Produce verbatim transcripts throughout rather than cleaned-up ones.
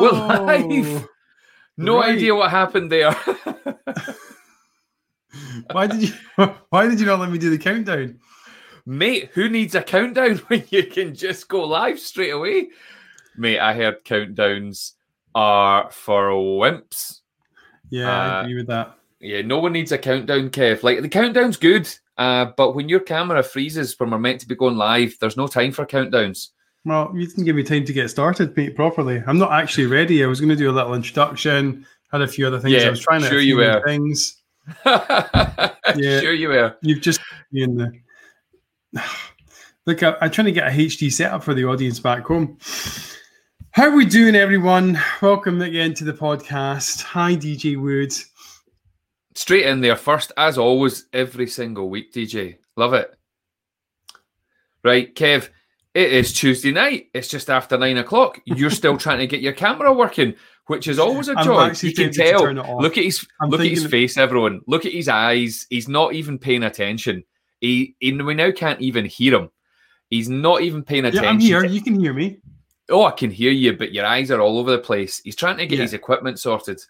We're live. No right. idea what happened there. Why did you? Why did you not let me do the countdown, mate? Who needs a countdown when you can just go live straight away, mate? I heard countdowns are for wimps. Yeah, uh, I agree with that. Yeah, no one needs a countdown, Kev. Like the countdown's good, uh, but when your camera freezes when we're meant to be going live, there's no time for countdowns. Well, you didn't give me time to get started, mate, properly. I'm not actually ready. I was going to do a little introduction, had a few other things. Yeah, I was trying to sure you were. Things. yeah, sure you were. You've just me in the look. I, I'm trying to get a H D setup for the audience back home. How are we doing, everyone? Welcome again to the podcast. Hi, D J Woods. Straight in there first, as always, every single week, D J. Love it. Right, Kev. It is Tuesday night. It's just after nine o'clock. You're still trying to get your camera working, which is always a joy. You can tell. Look at his I'm look at his face, everyone. Look at his eyes. He's not even paying attention. He, he we now can't even hear him. He's not even paying attention. Yeah, I'm here. You can hear me. Oh, I can hear you, but your eyes are all over the place. He's trying to get yeah. his equipment sorted.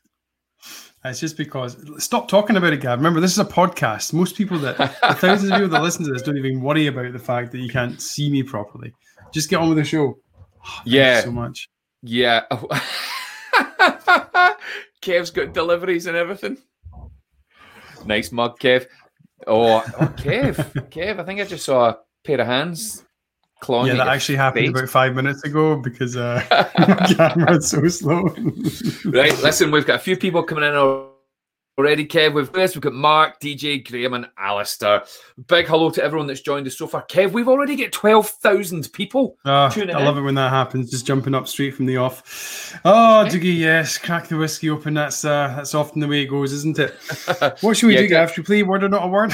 It's just because stop talking about it, Gav. Remember, this is a podcast. Most people that the thousands of people that listen to this don't even worry about the fact that you can't see me properly. Just get on with the show. Oh, yeah, so much. Yeah, Kev's got deliveries and everything. Nice mug, Kev. Oh, oh Kev, Kev. I think I just saw a pair of hands. Clawing yeah, that actually happened bait. about five minutes ago because uh, my camera's so slow. Right, listen, we've got a few people coming in already, Kev. We've got, we've got Mark, D J, Graham, and Alistair. Big hello to everyone that's joined us so far. Kev, we've already got twelve thousand people uh, tuning I in. love it when that happens, just jumping up straight from the off. Oh, okay. Doogie, yes, crack the whiskey open. That's uh, that's often the way it goes, isn't it? What should we yeah, do, Gav? Should we play Word or Not a Word?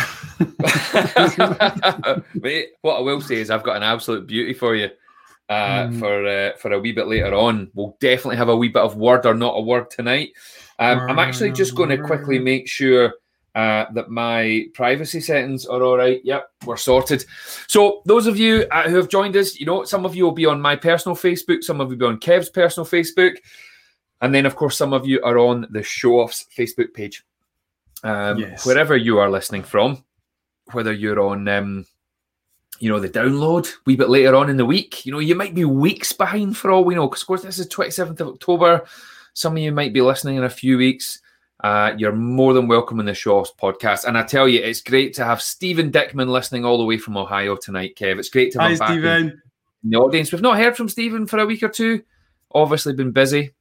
Mate, what I will say is I've got an absolute beauty for you uh, mm. for uh, for a wee bit later on. We'll definitely have a wee bit of Word or Not a Word tonight. Um, I'm actually just going to quickly make sure uh, that my privacy settings are all right. Yep, we're sorted. So those of you uh, who have joined us, you know, some of you will be on my personal Facebook, some of you will be on Kev's personal Facebook, and then, of course, some of you are on the Show Off's Facebook page. Um, yes. Wherever you are listening from, whether you're on, um, you know, the download a wee bit later on in the week, you know, you might be weeks behind for all we know, because, of course, this is twenty-seventh of October. Some of you might be listening in a few weeks. Uh, you're more than welcome in the Show Off's podcast. And I tell you, it's great to have Stephen Dickman listening all the way from Ohio tonight, Kev. It's great to have Hi, him back Stephen. in the audience. We've not heard from Stephen for a week or two. Obviously been busy.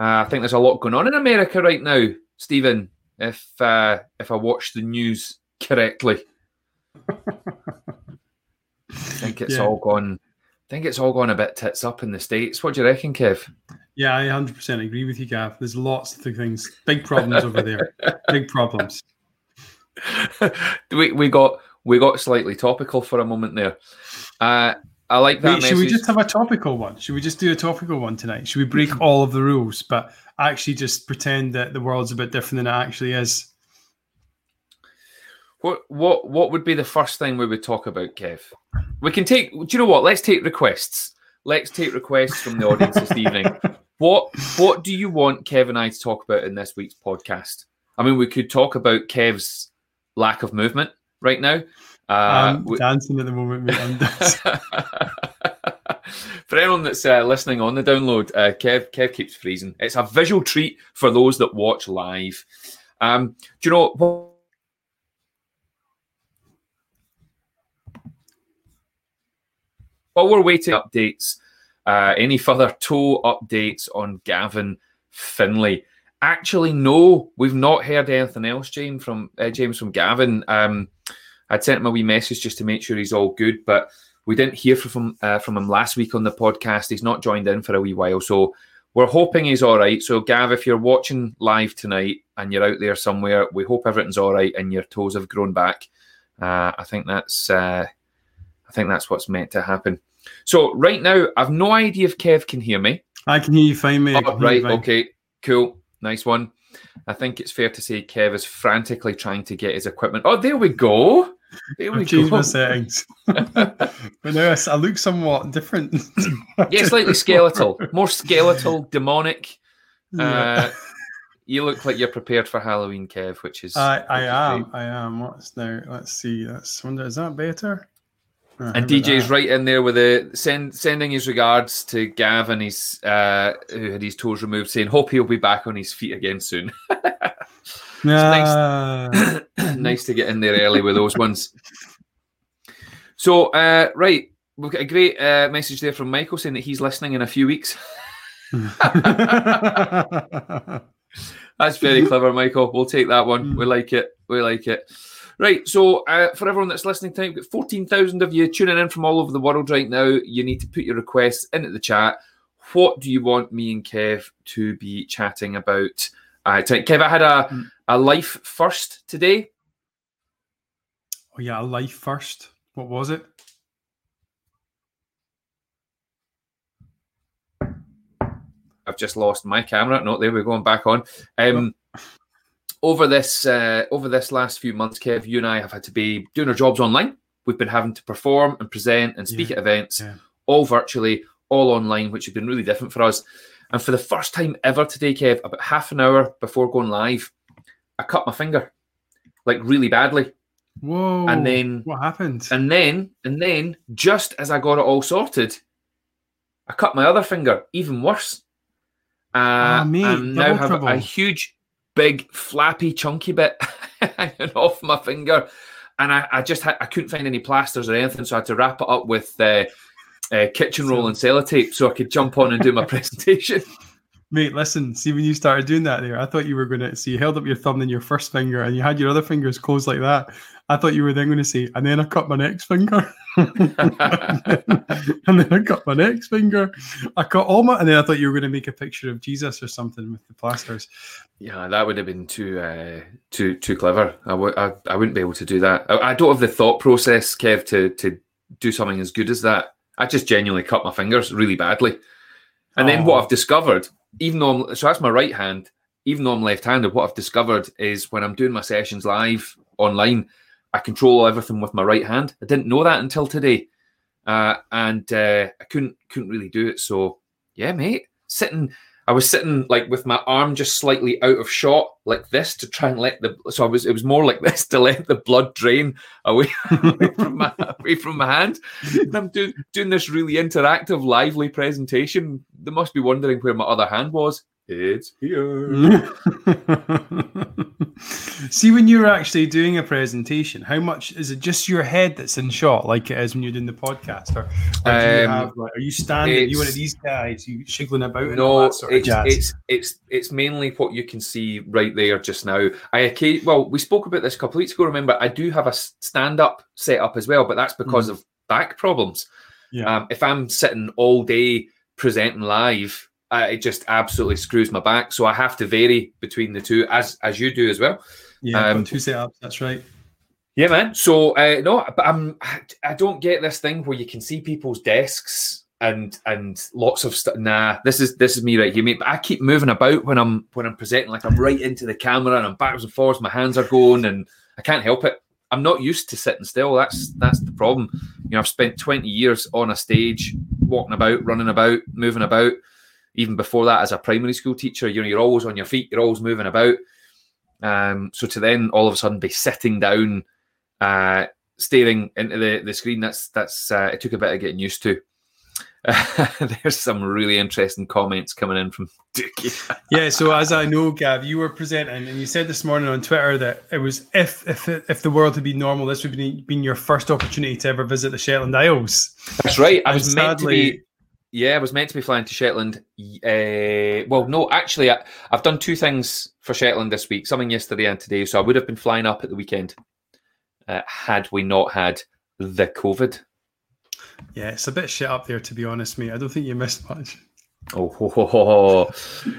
Uh, I think there's a lot going on in America right now, Stephen, if, uh, if I watch the news correctly. I think it's yeah. all gone. I think it's all gone a bit tits up in the States. What do you reckon, Kev? Yeah, I one hundred percent agree with you, Gav. There's lots of things, big problems over there, big problems. we we got we got slightly topical for a moment there. Uh, I like that. Wait, should we just have a topical one? Should we just do a topical one tonight? Should we break all of the rules, but actually just pretend that the world's a bit different than it actually is? What what what would be the first thing we would talk about, Kev? We can take. Do you know what? Let's take requests. Let's take requests from the audience this evening. What what do you want Kev and I to talk about in this week's podcast? I mean, we could talk about Kev's lack of movement right now. Uh, I'm we- dancing at the moment, mate. I'm dancing. For anyone that's uh, listening on the download, uh, Kev Kev keeps freezing. It's a visual treat for those that watch live. Um, do you know what? While we're waiting updates, uh, any further toe updates on Gavin Finlay? Actually, no, we've not heard anything else, James, from uh, James from Gavin. Um, I'd sent him a wee message just to make sure he's all good, but we didn't hear from uh, from him last week on the podcast. He's not joined in for a wee while, so we're hoping he's all right. So, Gav, if you're watching live tonight and you're out there somewhere, we hope everything's all right and your toes have grown back. Uh, I think that's uh, I think that's what's meant to happen. So right now, I've no idea if Kev can hear me. I can hear you fine, mate. Oh, right, okay, cool. Nice one. I think it's fair to say Kev is frantically trying to get his equipment. Oh, there we go. There we I've changed go. my settings. But now I, I look somewhat different. Yeah, slightly skeletal. More skeletal, demonic. Yeah. Uh, you look like you're prepared for Halloween, Kev, which is... I, I am, great. I am. What's now? Let's see. That's, is that better? Oh, and D J's right in there with a, send, sending his regards to Gavin, his, uh, who had his toes removed, saying, hope he'll be back on his feet again soon. Nah. It's nice, nice to get in there early with those ones. So, uh, right, we've got a great uh, message there from Michael saying that he's listening in a few weeks. That's very clever, Michael. We'll take that one. We like it. We like it. Right, so uh, for everyone that's listening tonight, we've got fourteen thousand of you tuning in from all over the world right now. You need to put your requests in at the chat. What do you want me and Kev to be chatting about uh, tonight? Kev, I had a, a life first today. Oh, yeah, a life first. What was it? I've just lost my camera. No, there we're going back on. Um, oh. Over this uh, over this last few months, Kev, you and I have had to be doing our jobs online. We've been having to perform and present and speak yeah, at events, yeah. all virtually, all online, which has been really different for us. And for the first time ever today, Kev, about half an hour before going live, I cut my finger, like really badly. Whoa! And then what happened? And then and then, just as I got it all sorted, I cut my other finger, even worse. Uh, ah, mate, and now have trouble. a huge. big, flappy, chunky bit hanging off my finger. And I, I just had, I couldn't find any plasters or anything, so I had to wrap it up with uh, uh, kitchen roll and sellotape so I could jump on and do my presentation. Mate, listen, see when you started doing that there, I thought you were going to, so you held up your thumb and your first finger and you had your other fingers closed like that. I thought you were then going to say, and then I cut my next finger. and, then, and then I cut my next finger. I cut all my, and then I thought you were going to make a picture of Jesus or something with the plasters. Yeah, that would have been too uh, too too clever. I, w- I, I wouldn't be able to do that. I, I don't have the thought process, Kev, to, to do something as good as that. I just genuinely cut my fingers really badly. And oh. then what I've discovered... Even though I'm, so that's my right hand, even though I'm left-handed, what I've discovered is when I'm doing my sessions live online, I control everything with my right hand. I didn't know that until today, uh, and uh, I couldn't couldn't really do it. So yeah, mate, sitting, I was sitting like with my arm just slightly out of shot, like this, to try and let the. So I was, it was more like this to let the blood drain away, away from my away from my hand. And I'm doing doing this really interactive, lively presentation. They must be wondering where my other hand was. It's here. See, when you're actually doing a presentation, how much is it just your head that's in shot, like it is when you're doing the podcast? Or, or um, do you have, like, are you standing? Are you one of these guys? Are you shiggling about no, and all that sort it's, of jazz? It's, it's, it's mainly what you can see right there just now. I Well, we spoke about this a couple of weeks ago. Remember, I do have a stand-up set up as well, but that's because mm. of back problems. Yeah. Um, if I'm sitting all day presenting live, Uh, it just absolutely screws my back, so I have to vary between the two, as as you do as well. Yeah, um, two setups. That's right. Yeah, man. So uh, no, but I'm. I don't get this thing where you can see people's desks and and lots of stuff. Nah, this is this is me right here, mate. But I keep moving about when I'm when I'm presenting, like I'm right into the camera and I'm backwards and forwards. My hands are going, and I can't help it. I'm not used to sitting still. That's that's the problem. You know, I've spent twenty years on a stage, walking about, running about, moving about. Even before that, as a primary school teacher, you know, you're always on your feet, you're always moving about. Um, so to then all of a sudden be sitting down, uh, staring into the, the screen, that's that's uh, it took a bit of getting used to. Uh, there's some really interesting comments coming in from Doogie. Yeah, so as I know, Gav, you were presenting, and you said this morning on Twitter that it was if if if the world had been normal, this would have been your first opportunity to ever visit the Shetland Isles. That's right. I and was sadly, meant to be... Yeah, I was meant to be flying to Shetland. Uh, well, no, actually, I, I've done two things for Shetland this week, something yesterday and today, so I would have been flying up at the weekend uh, had we not had the COVID. Yeah, it's a bit shit up there, to be honest, mate. I don't think you missed much. Oh, ho, ho, ho, ho.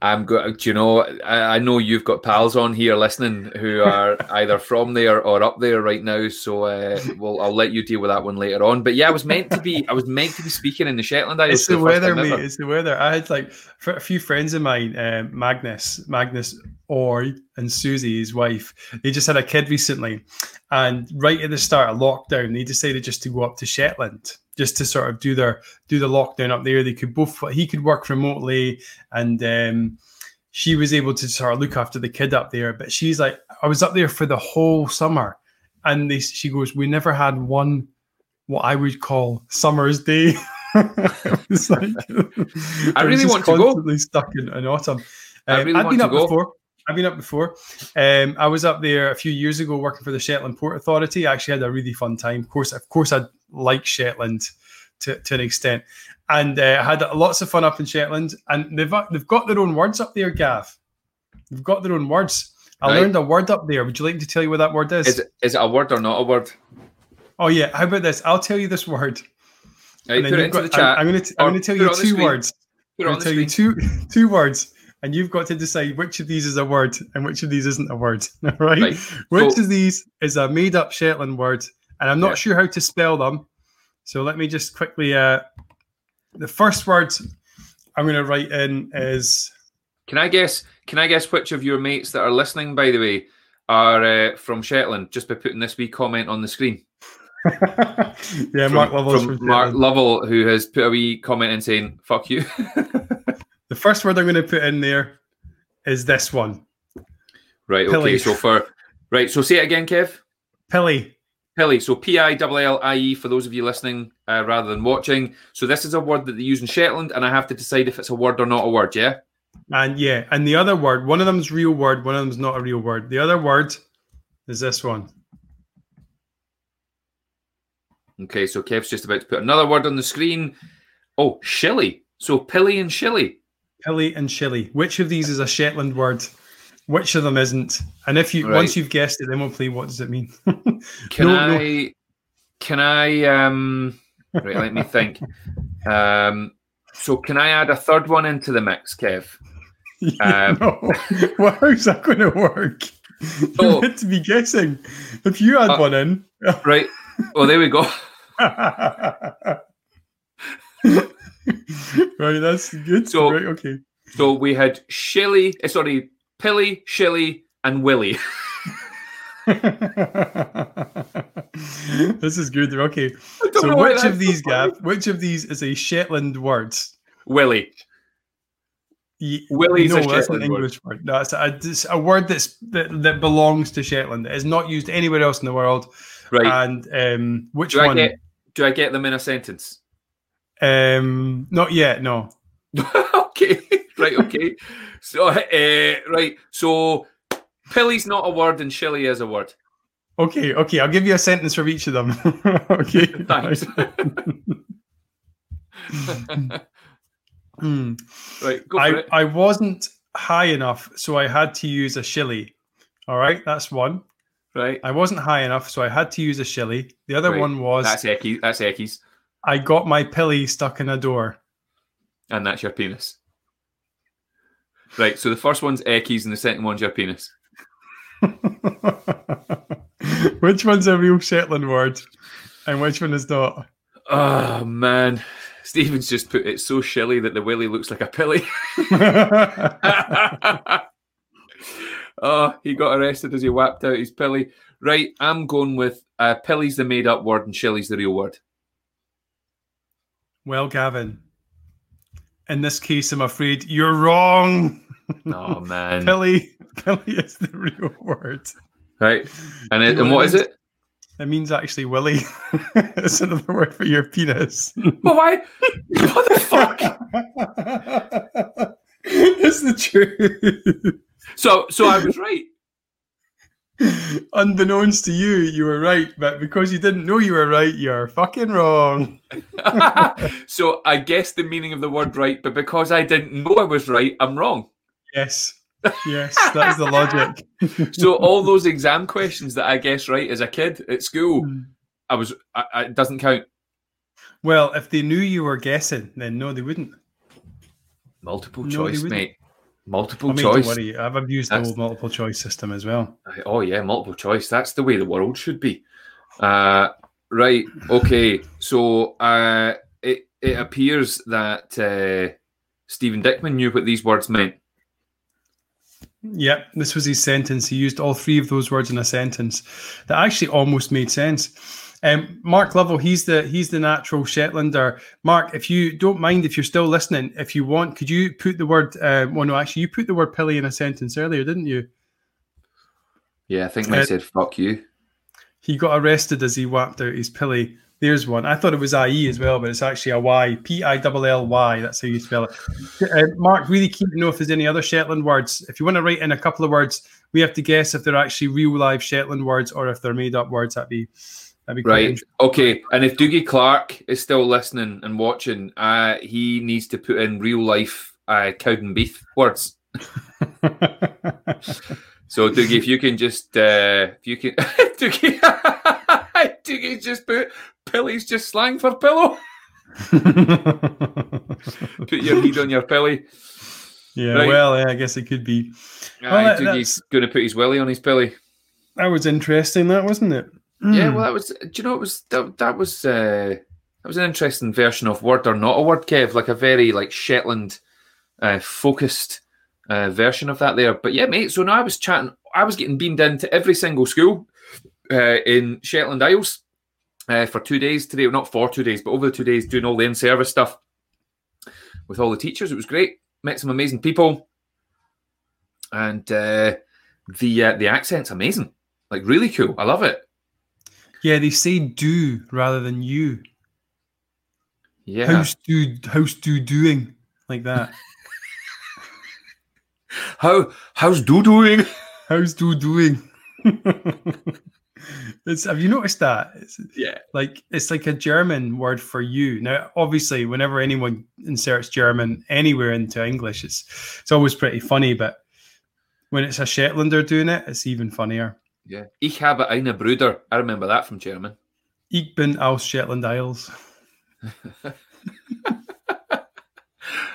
I'm go- do you know, I, I know you've got pals on here listening who are either from there or up there right now. So uh, well, I'll let you deal with that one later on. But yeah, I was meant to be. I was meant to be speaking in the Shetland Isles. It's the, the weather, mate. Ever. It's the weather. I had like a few friends of mine, uh, Magnus, Magnus Orr, and Susie, his wife, they just had a kid recently. And right at the start of lockdown, they decided just to go up to Shetland, just to sort of do their do the lockdown up there. They could both, he could work remotely, and um, she was able to sort of look after the kid up there. But she's like, I was up there for the whole summer. And they, she goes, we never had one, what I would call summer's day. It was like, I really want to go. Stuck in, in autumn. Um, I really I've been up go. before. I've been up before. Um, I was up there a few years ago working for the Shetland Port Authority. I actually had a really fun time. Of course, of course, I like Shetland to, to an extent, and uh, I had lots of fun up in Shetland. And they've they've got their own words up there, Gav. They've got their own words. I right. learned a word up there. Would you like me to tell you what that word is? Is it, is it a word or not a word? Oh yeah. How about this? I'll tell you this word. Right, put it into got, the chat. I'm, I'm going to tell you two words. I'm going to tell you two two words, and you've got to decide which of these is a word and which of these isn't a word. All right? right. Which so, of these is a made-up Shetland word, and I'm not yeah. sure how to spell them. So let me just quickly. Uh, the first word I'm going to write in is. Can I guess? Can I guess which of your mates that are listening, by the way, are uh, from Shetland? Just by putting this wee comment on the screen. yeah, from, Mark Lovell. From Mark Lovell, who has put a wee comment in saying "fuck you." The first word I'm going to put in there is this one. Right. Pilly. Okay. So for right. So say it again, Kev. Pilly. Pilly. So P I L L I E for those of you listening uh, rather than watching. So this is a word that they use in Shetland, and I have to decide if it's a word or not a word. Yeah. And yeah, and the other word, one of them's real word, one of them's not a real word. The other word is this one. Okay, so Kev's just about to put another word on the screen. Oh, Shilly. So Pilly and Shilly. Pilly and Shilly. Which of these is a Shetland word? Which of them isn't? And if you right. once you've guessed it, then we'll play what does it mean? Can no, I no. can I um right, let me think. Um so can I add a third one into the mix, Kev? Yeah, um no. Well, how's that gonna work? Oh. You had to be guessing. If you add uh, one in. Right. Oh, there we go. Right, that's good. So, right, okay. So we had Shilly, sorry, Pilly, Shilly, and Willy. This is good. Okay. So which of these, Gav, which of these is a Shetland word? Willy. Willy is no, a that's Shetland an English word. word. No, it's a, it's a word that's, that, that belongs to Shetland. It's not used anywhere else in the world. Right. And um, which do I one? Get, do I get them in a sentence? Um, not yet, no. okay. Right, okay. so, uh, right. So, Pilly's not a word and Shilly is a word. Okay, okay. I'll give you a sentence from each of them. okay. Thanks. mm. Right, go for I, it. I wasn't high enough, so I had to use a Shilly. All right, that's one. Right. I wasn't high enough, so I had to use a Shilly. The other right. one was... That's Eckies. That's Eckies. I got my Pilly stuck in a door. And that's your penis. Right, so the first one's Eckies and the second one's your penis. Which one's a real Shetland word and which one is not? Oh, man. Stephen's just put it so Shilly that the Willy looks like a Pilly. Oh, he got arrested as he whapped out his Pilly. Right, I'm going with uh, Pilly's the made-up word and Shilly's the real word. Well, Gavin, in this case, I'm afraid you're wrong. Oh, man. Pilly, Pilly is the real word. Right, and, it, and what is it? It means actually Willy. It's another word for your penis. But why? What the fuck? It's the truth. So, so I was right. Unbeknownst to you, you were right, but because you didn't know you were right, you're fucking wrong. So I guessed the meaning of the word right, but because I didn't know I was right, I'm wrong. Yes, yes, that's the logic. So all those exam questions that I guessed right as a kid at school, I was, I, I, it doesn't count. Well, if they knew you were guessing, then no, they wouldn't. Multiple no, choice, mate. Multiple I mean, choice. Don't worry. I've abused that's... the whole multiple choice system as well. Oh yeah, multiple choice. That's the way the world should be. Uh, right. Okay. So uh, it it appears that uh, Stephen Dickman knew what these words meant. Yeah, this was his sentence. He used all three of those words in a sentence that actually almost made sense. Um, Mark Lovell, he's the he's the natural Shetlander. Mark, if you don't mind, if you're still listening, if you want, could you put the word? Uh, well, no, actually, you put the word "pilly" in a sentence earlier, didn't you? Yeah, I think they uh, said "fuck you." He got arrested as he whapped out his pilly. There's one. I thought it was I E as well, but it's actually a Y. P I L L Y. That's how you spell it. Uh, Mark, really keen to know if there's any other Shetland words. If you want to write in a couple of words, we have to guess if they're actually real live Shetland words or if they're made up words. That'd be. That'd be right. Okay. And if Doogie Clark is still listening and watching, uh, he needs to put in real life uh, cowed and beef words. So Doogie, if you can just, uh, if you can, Doogie, Doogie's just put pilly's just slang for pillow. Put your head on your pilly. Yeah. Right. Well, yeah, I guess it could be. Uh, well, Doogie's going to put his willy on his pilly. That was interesting. That wasn't it. Yeah, well, that was. Do you know it was that? That was uh, that was an interesting version of word or not a word, Kev. Like a very like Shetland uh, focused uh, version of that there. But yeah, mate. So now I was chatting. I was getting beamed into every single school uh, in Shetland Isles uh, for two days today. Well, not for two days, but over the two days doing all the in-service stuff with all the teachers. It was great. Met some amazing people, and uh, the uh, the accent's amazing. Like really cool. I love it. Yeah, they say do rather than you. Yeah. How's do, how's do doing? Like that. How how's do doing? How's do doing? It's, have you noticed that? It's, yeah. Like it's like a German word for you. Now, obviously, whenever anyone inserts German anywhere into English, it's it's always pretty funny, but when it's a Shetlander doing it, it's even funnier. Yeah, ich habe eine Brüder. I remember that from German. Ich bin aus Shetland Isles.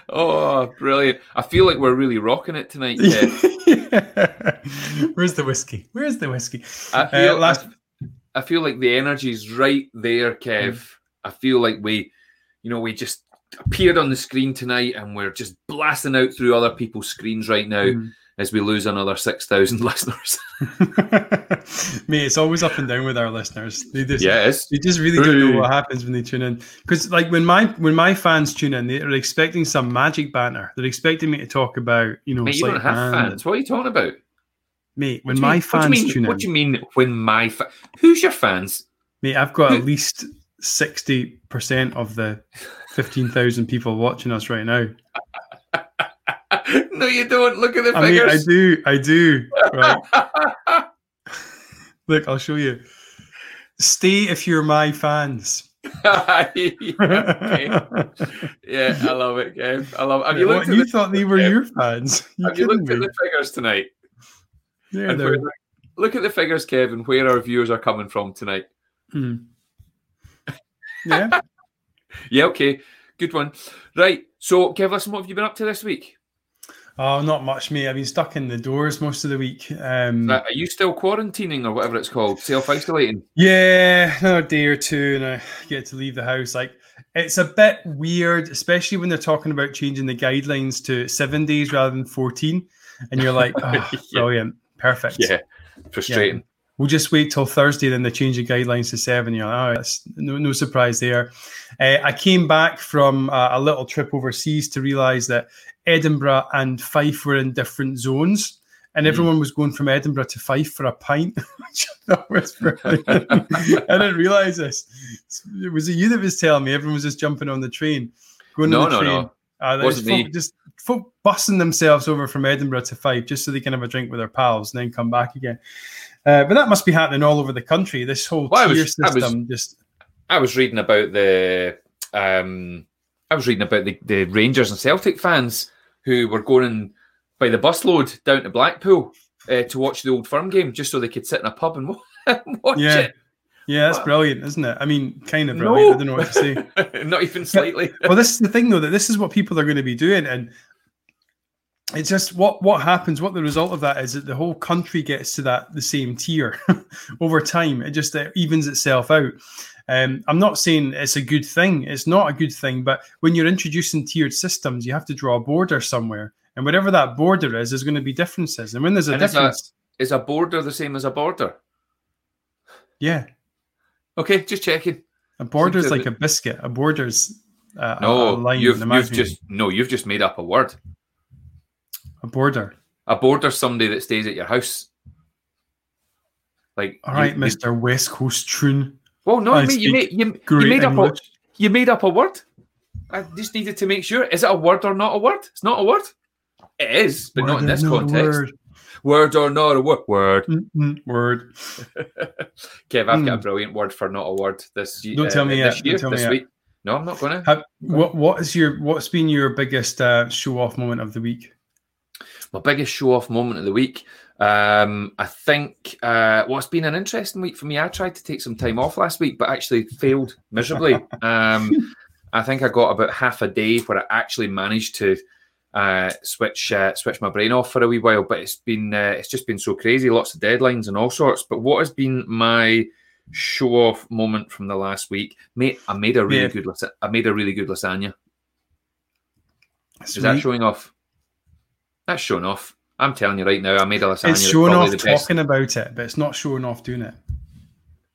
Oh, brilliant. I feel like we're really rocking it tonight. Yeah. Yeah. Where's the whiskey? Where's the whiskey? I feel, uh, last... I, I feel like the energy's right there, Kev. Mm. I feel like we, you know, we just appeared on the screen tonight and we're just blasting out through other people's screens right now. Mm. As we lose another six thousand listeners. Mate, it's always up and down with our listeners. They just, yes. They just really don't know what happens when they tune in. Because like when my when my fans tune in, they're expecting some magic banter. They're expecting me to talk about, you know... Mate, you don't have fans. What are you talking about? Mate, when my fans tune in... What do you mean when my... Fa- Who's your fans? Mate, I've got Who- at least sixty percent of the fifteen thousand people watching us right now. No, you don't. Look at the I figures. Mean, I do. I do. Right. Look, I'll show you. Stay if you're my fans. Yeah, okay. Yeah, I love it, Kev. I love it. Have you looked well, at you the thought figures, they were Kev? Your fans. You Have you looked me? At the figures tonight? Yeah, where, look at the figures, Kev, and where our viewers are coming from tonight. Mm. Yeah. Yeah, okay. Good one. Right. So, Kev, listen, what have you been up to this week? Oh, not much, mate. I've been stuck in the doors most of the week. Um, Are you still quarantining or whatever it's called? Self-isolating? Yeah, another day or two and I get to leave the house. Like, it's a bit weird, especially when they're talking about changing the guidelines to seven days rather than fourteen. And you're like, oh, yeah. Brilliant. Perfect. Yeah, frustrating. Yeah. We'll just wait till Thursday, then they change the guidelines to seven. You're like, oh, that's no, no surprise there. Uh, I came back from uh, a little trip overseas to realise that Edinburgh and Fife were in different zones, and everyone was going from Edinburgh to Fife for a pint. That was brilliant. I didn't realise this. Was it you that was telling me everyone was just jumping on the train, going no, on the no, train? No, no, uh, wasn't folk, me. Just folk bussing themselves over from Edinburgh to Fife just so they can have a drink with their pals and then come back again. Uh, but that must be happening all over the country. This whole well, tier I was, system. I was, just. I was reading about the. Um, I was reading about the, the Rangers and Celtic fans who were going by the busload down to Blackpool uh, to watch the Old Firm game just so they could sit in a pub and watch yeah. it. Yeah, that's brilliant, isn't it? I mean, kind of brilliant. No. I don't know what to say. Not even slightly. Well, this is the thing, though, that this is what people are going to be doing. And it's just what, what happens, what the result of that is that the whole country gets to that the same tier over time. It just it evens itself out. Um, I'm not saying it's a good thing. It's not a good thing. But when you're introducing tiered systems, you have to draw a border somewhere. And whatever that border is, there's going to be differences. And when there's a and difference... Is a, is a border the same as a border? Yeah. Okay, just checking. A border is like a biscuit. A border's uh, no, a line. You've, you've just, no, you've just made up a word. A border. A border's somebody that stays at your house. Like, all right, you, Mister You, West Coast Troon. Well, no, I mean, you made, you, you, made up a, you made up a word. I just needed to make sure. Is it a word or not a word? It's not a word. It is, but word not in this not context. Word. Word or not a word. Word. Mm-mm, word. Kev, I've mm. got a brilliant word for not a word this, Don't uh, tell me this yet. year. Don't tell this me week. Yet. No, I'm not going to. What, what is your, what's been your biggest uh, show-off moment of the week? My biggest show-off moment of the week? Um, I think uh, well, it's been an interesting week for me. I tried to take some time off last week, but actually failed miserably. um, I think I got about half a day where I actually managed to uh, switch uh, switch my brain off for a wee while. But it's been uh, it's just been so crazy, lots of deadlines and all sorts. But what has been my show off moment from the last week, mate? I made a really yeah. good lasa- I made a really good lasagna. Sweet. Is that showing off? That's showing off. I'm telling you right now, I made a lasagna. It's showing off talking about it, but it's not showing off doing it.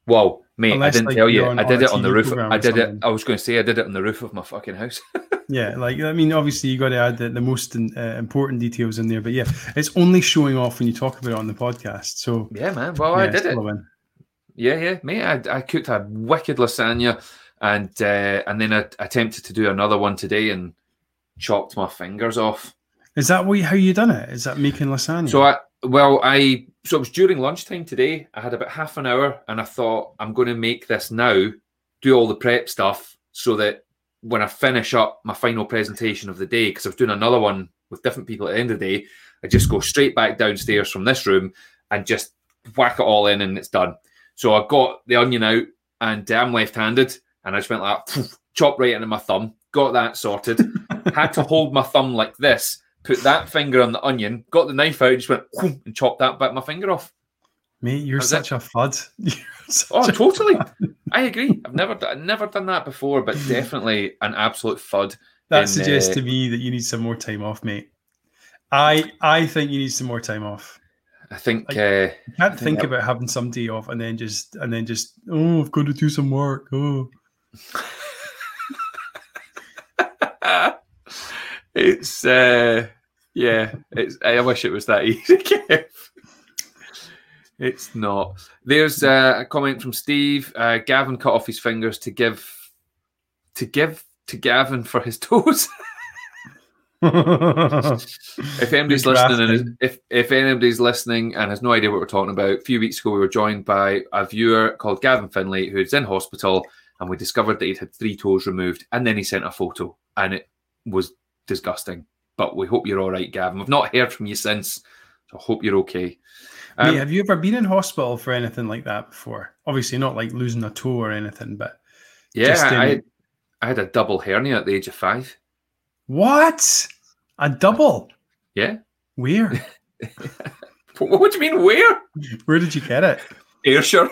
Well, mate, Unless, I didn't like, tell you. I did it on the roof. I did it. I was going to say I did it on the roof of my fucking house. Yeah, like, I mean, obviously you got to add the, the most in, uh, important details in there, but yeah, it's only showing off when you talk about it on the podcast. So yeah, man. Well, yeah, I did it. Yeah, yeah, mate. I, I cooked a wicked lasagna, and uh, and then I attempted to do another one today and chopped my fingers off. Is that what, how you done it? Is that making lasagna? So I, well, I, so it was during lunchtime today. I had about half an hour and I thought, I'm going to make this now, do all the prep stuff so that when I finish up my final presentation of the day, because I was doing another one with different people at the end of the day, I just go straight back downstairs from this room and just whack it all in and it's done. So I got the onion out and I'm left-handed and I just went like, chop right into my thumb, got that sorted, had to hold my thumb like this, put that finger on the onion, got the knife out, and just went whoom, and chopped that back my finger off. Mate, you're such it. a fud. Such oh, a totally. Fud. I agree. I've never, I've never done that before, but definitely an absolute fud. That in, suggests uh, to me that you need some more time off, mate. I, I think you need some more time off. I think like, uh, you can't think, think about having some day off and then just and then just oh, I've got to do some work. Oh. It's uh, yeah. It's I wish it was that easy. It's not. There's uh, a comment from Steve. Uh, Gavin cut off his fingers to give to give to Gavin for his toes. If anybody's listening, and if if anybody's listening and has no idea what we're talking about, a few weeks ago we were joined by a viewer called Gavin Finlay who's in hospital, and we discovered that he'd had three toes removed, and then he sent a photo, and it was disgusting, but we hope you're all right, Gavin. We've not heard from you since, so I hope you're okay. Um, Mate, have you ever been in hospital for anything like that before? Obviously, not like losing a toe or anything, but yeah, just, um, I, I had a double hernia at the age of five. What? A double? Yeah. Where? What do you mean? Where? Where did you get it? Ayrshire.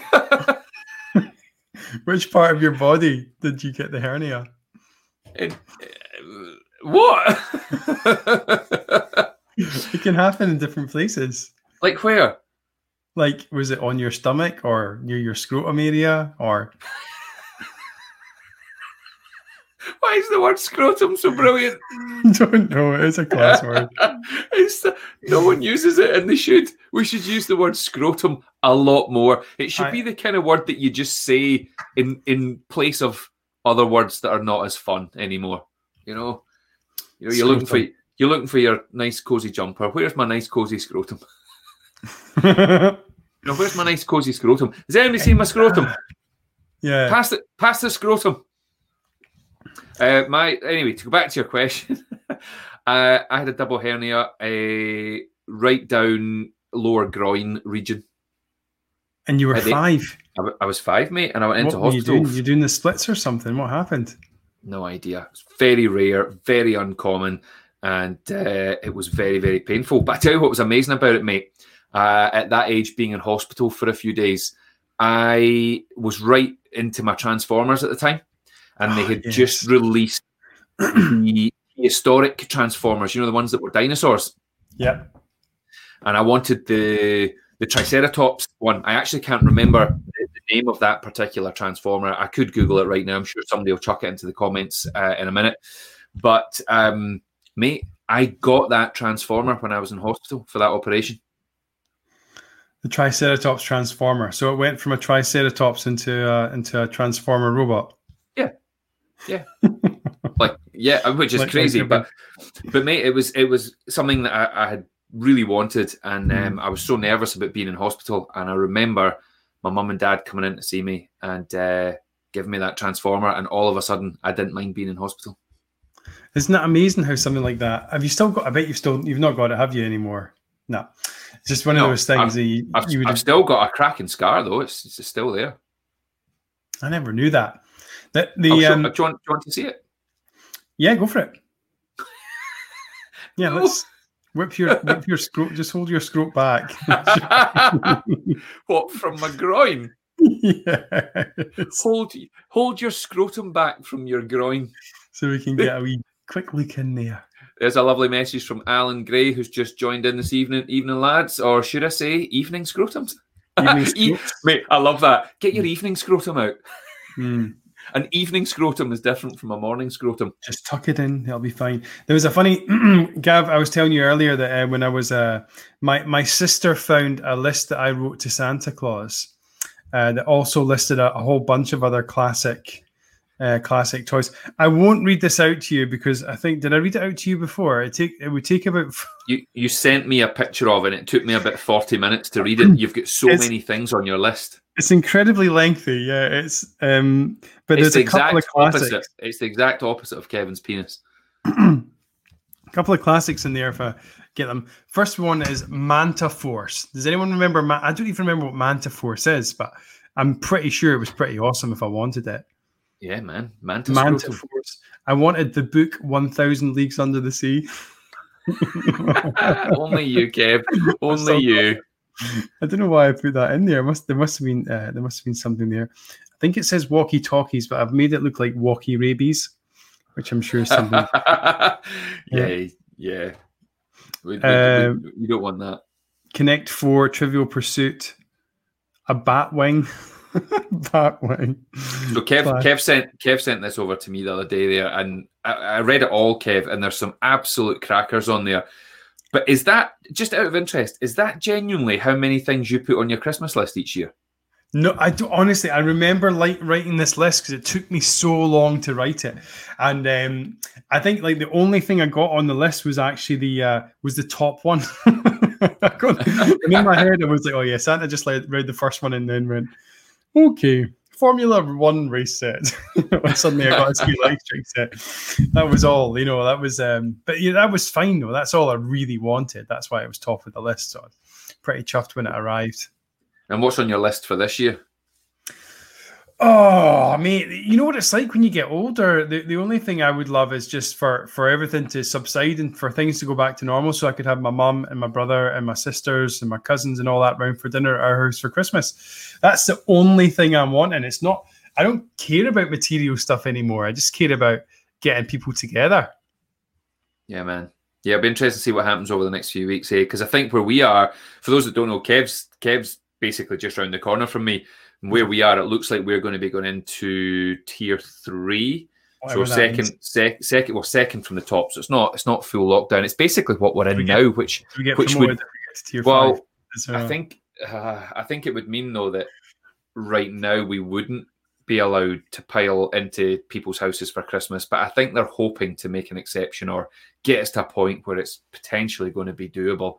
Which part of your body did you get the hernia? It, uh, What? It can happen in different places. Like where? Like, was it on your stomach or near your scrotum area or? Why is the word scrotum so brilliant? Don't know. It's a class word. It's, no one uses it, and they should. We should use the word scrotum a lot more. It should I... be the kind of word that you just say in in place of other words that are not as fun anymore. You know. You know, you're scrotum. looking for you're looking for your nice cozy jumper. Where's my nice cozy scrotum? You know, where's my nice cozy scrotum? Has anybody seen my scrotum? Yeah. Pass the pass the scrotum. Uh, my anyway, to go back to your question, uh, I had a double hernia, a right down lower groin region. And you were I five. I, I was five, mate, and I went what into were hospital. You doing? You're doing the splits or something? What happened? No idea. It's very rare, very uncommon, and uh, it was very, very painful. But I tell you what was amazing about it, mate. Uh, at that age, being in hospital for a few days, I was right into my Transformers at the time, and oh, they had yes. just released the historic Transformers, you know, the ones that were dinosaurs. Yeah. And I wanted the the Triceratops one. I actually can't remember the, the name of that particular Transformer. I could Google it right now. I'm sure somebody will chuck it into the comments uh, in a minute. But, um, mate, I got that Transformer when I was in hospital for that operation. The Triceratops Transformer. So it went from a Triceratops into a, into a Transformer robot. Yeah, yeah, like yeah, which is like, crazy. Like, but but mate, it was it was something that I, I had really wanted, and mm. um, I was so nervous about being in hospital. And I remember my mum and dad coming in to see me and uh, giving me that Transformer, and all of a sudden, I didn't mind being in hospital. Isn't that amazing how something like that? Have you still got? I bet you've still you've not got it, have you anymore? No. It's just one no, of those things I've, that you, I've, you would I've still got a cracking scar, though. It's, it's still there. I never knew that. The, the, oh, sure. um, do, you want, do you want to see it? Yeah, go for it. Yeah, no. Let's whip your whip your scrote. Just hold your scrote back. What, from my groin? Yeah. Hold, hold your scrotum back from your groin. So we can get a wee quick look in there. There's a lovely message from Alan Gray, who's just joined in this evening. Evening, lads, or should I say evening scrotums? Evening scrotums. e- Mate, I love that. Get your mm. evening scrotum out. Mm. An evening scrotum is different from a morning scrotum. Just tuck it in. It'll be fine. There was a funny... Gav, I was telling you earlier that uh, when I was... Uh, my, my sister found a list that I wrote to Santa Claus uh, that also listed a, a whole bunch of other classic... Uh, classic toys. I won't read this out to you because I think did I read it out to you before? It take it would take about. You you sent me a picture of it. And it took me about forty minutes to read it. You've got so it's, many things on your list. It's incredibly lengthy. Yeah, it's um. But it's there's the a couple of classics. Opposite. It's the exact opposite of Kevin's penis. A couple of classics in there if I get them. First one is Manta Force. Does anyone remember? Ma- I don't even remember what Manta Force is, but I'm pretty sure it was pretty awesome if I wanted it. Yeah, man. Manta, Manta Force. I wanted the book one thousand Leagues Under the Sea. Only you, Kev. Only you. I don't know why I put that in there. Must, there must have been uh, there must have been something there. I think it says walkie-talkies, but I've made it look like walkie rabies, which I'm sure is something. yeah, yeah. yeah. We, we, uh, we, we don't want that. Connect four, Trivial Pursuit, a Batwing. Batwing. So Kev, Kev sent Kev sent this over to me the other day there, and I, I read it all, Kev, and there's some absolute crackers on there. But is that just out of interest? Is that genuinely how many things you put on your Christmas list each year? No, I do, honestly. I remember like writing this list because it took me so long to write it, and um, I think like the only thing I got on the list was actually the uh, was the top one. And in my head, I was like, "Oh yeah, Santa just like, read the first one and then went." Okay, Formula One race set. Suddenly I got a ski light trick set. That was all, you know, that was, um, but yeah, that was fine though. That's all I really wanted. That's why it was top of the list. So I was pretty chuffed when it arrived. And what's on your list for this year? Oh, I mean, you know what it's like when you get older? The the only thing I would love is just for, for everything to subside and for things to go back to normal so I could have my mum and my brother and my sisters and my cousins and all that round for dinner at our house for Christmas. That's the only thing I want. And it's not, I don't care about material stuff anymore. I just care about getting people together. Yeah, man. Yeah, it'll be interesting to see what happens over the next few weeks here. Because I think where we are, for those that don't know, Kev's Kev's basically just around the corner from me. Where we are, it looks like we're going to be going into tier three, whatever, so second, sec, second, well, second from the top. So it's not, it's not full lockdown. It's basically what we're in we now, get, which, we which would, we tier well, five well, I think, uh, I think it would mean though that right now we wouldn't be allowed to pile into people's houses for Christmas. But I think they're hoping to make an exception or get us to a point where it's potentially going to be doable.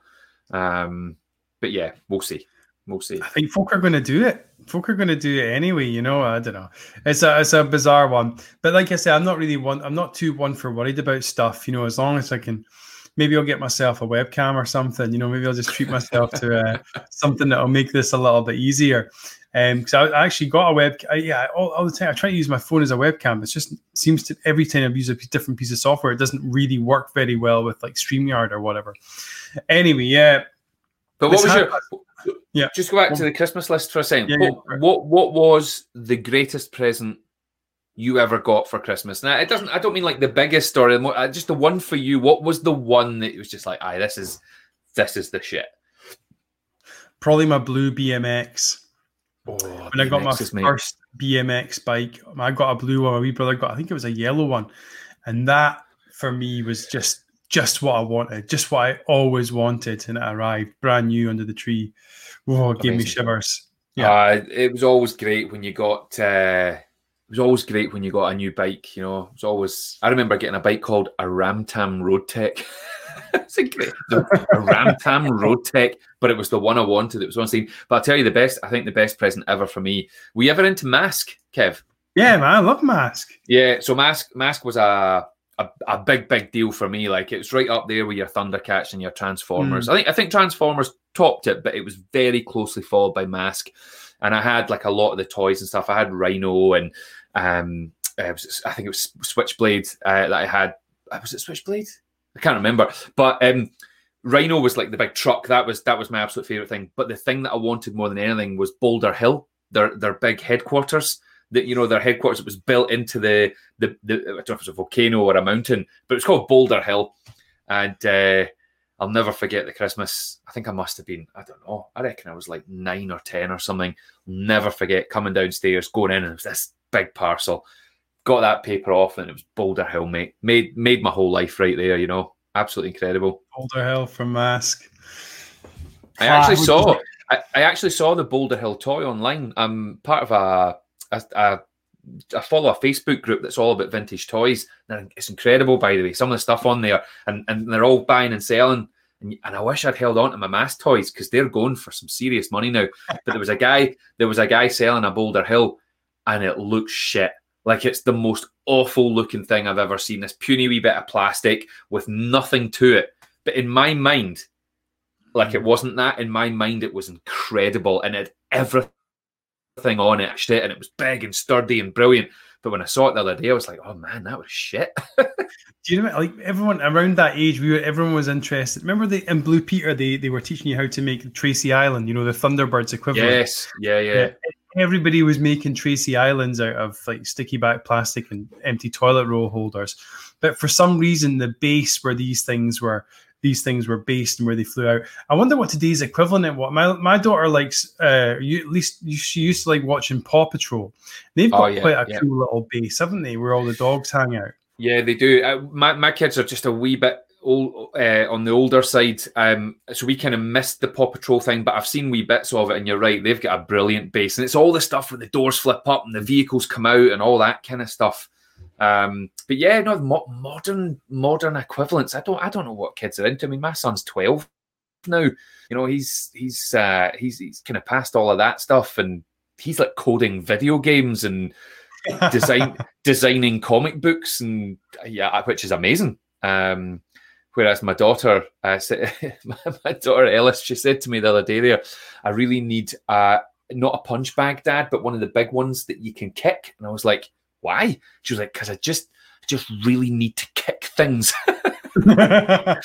Um, but yeah, we'll see. We'll see. I think folk are going to do it. Folk are going to do it anyway, you know. I don't know. It's a it's a bizarre one, but like I say, I'm not really one. I'm not too one for worried about stuff, you know. As long as I can, maybe I'll get myself a webcam or something, you know. Maybe I'll just treat myself to uh, something that'll make this a little bit easier. Um, because I, I actually got a web. I, yeah, all, all the time I try to use my phone as a webcam. It just seems to every time I use a different piece of software, it doesn't really work very well with like StreamYard or whatever. Anyway, yeah. But what was your? Yeah, just go back to the Christmas list for a second. Yeah, what, yeah. what what was the greatest present you ever got for Christmas. Now, it doesn't, I don't mean like the biggest story, just the one for you. What was the one that it was just like, aye, this is, this is the shit? Probably my blue B M X. Oh, when B M X I got my first mate. B M X bike, I got a blue one. My wee brother got, I think it was a yellow one. And that for me was just, just what I wanted, just what I always wanted. And it arrived brand new under the tree. Oh, it gave me shivers. Yeah. Uh, it was always great when you got, uh, It was always great when you got a new bike, you know. It was always, I remember getting a bike called a Ramtam Road Tech. It's a great, a Ramtam Road Tech, but it was the one I wanted. It was one thing. But I'll tell you the best, I think the best present ever for me. Were you ever into MASK, Kev? Yeah, man, I love MASK. Yeah, so MASK, MASK was a, a a big, big deal for me. Like, it was right up there with your Thundercats and your Transformers. Mm. I think I think Transformers topped it, but it was very closely followed by MASK. And I had like a lot of the toys and stuff. I had Rhino and um, I think it was Switchblade uh, that I had. Was it Switchblade? I can't remember. But um, Rhino was like the big truck. That was that was my absolute favorite thing. But the thing that I wanted more than anything was Boulder Hill. Their their big headquarters. That you know their headquarters. It was built into the the, the I don't know if it was a volcano or a mountain, but it was called Boulder Hill. And uh, I'll never forget the Christmas. I think I must have been, I don't know, I reckon I was like nine or ten or something. Never forget coming downstairs, going in, and it was this big parcel. Got that paper off, and it was Boulder Hill, mate. Made made my whole life right there, you know. Absolutely incredible. Boulder Hill from Mask. I actually ah, saw I, I actually saw the Boulder Hill toy online. I'm part of a, a, a I follow a Facebook group that's all about vintage toys. And it's incredible, by the way, some of the stuff on there. And, and they're all buying and selling. And, and I wish I'd held on to my MASK toys because they're going for some serious money now. But there was a guy, there was a guy selling a Boulder Hill, and it looks shit. Like, it's the most awful looking thing I've ever seen. This puny wee bit of plastic with nothing to it. But in my mind, like, it wasn't that. In my mind, it was incredible, and it had everything thing on it, and it was big and sturdy and brilliant. But when I saw it the other day, I was like, "Oh man, that was shit." Do you know, like, everyone around that age, we were, everyone was interested. Remember, they in Blue Peter, they they were teaching you how to make Tracy Island. You know, the Thunderbirds equivalent. Yes, yeah, yeah. yeah. Everybody was making Tracy Islands out of like sticky back plastic and empty toilet roll holders. But for some reason, the base where these things were. These things were based and where they flew out. I wonder what today's equivalent of what my my daughter likes. Uh, you, at least she used to like watching Paw Patrol. They've got oh, yeah, quite a yeah. cool little base, haven't they? Where all the dogs hang out. Yeah, they do. Uh, my my kids are just a wee bit old, uh, on the older side, um, so we kind of missed the Paw Patrol thing. But I've seen wee bits of it, and you're right. They've got a brilliant base, and it's all the stuff where the doors flip up and the vehicles come out and all that kind of stuff. Um, but yeah, no mo- modern modern equivalents. I don't I don't know what kids are into. I mean, my son's twelve now. You know, he's he's uh, he's he's kind of past all of that stuff, and he's like coding video games and design designing comic books, and yeah, which is amazing. Um, whereas my daughter, uh, my daughter Ellis, she said to me the other day, "There, I really need uh, not a punch bag, Dad, but one of the big ones that you can kick." And I was like, "Why?" She was like, "Because I just, just really need to kick things." I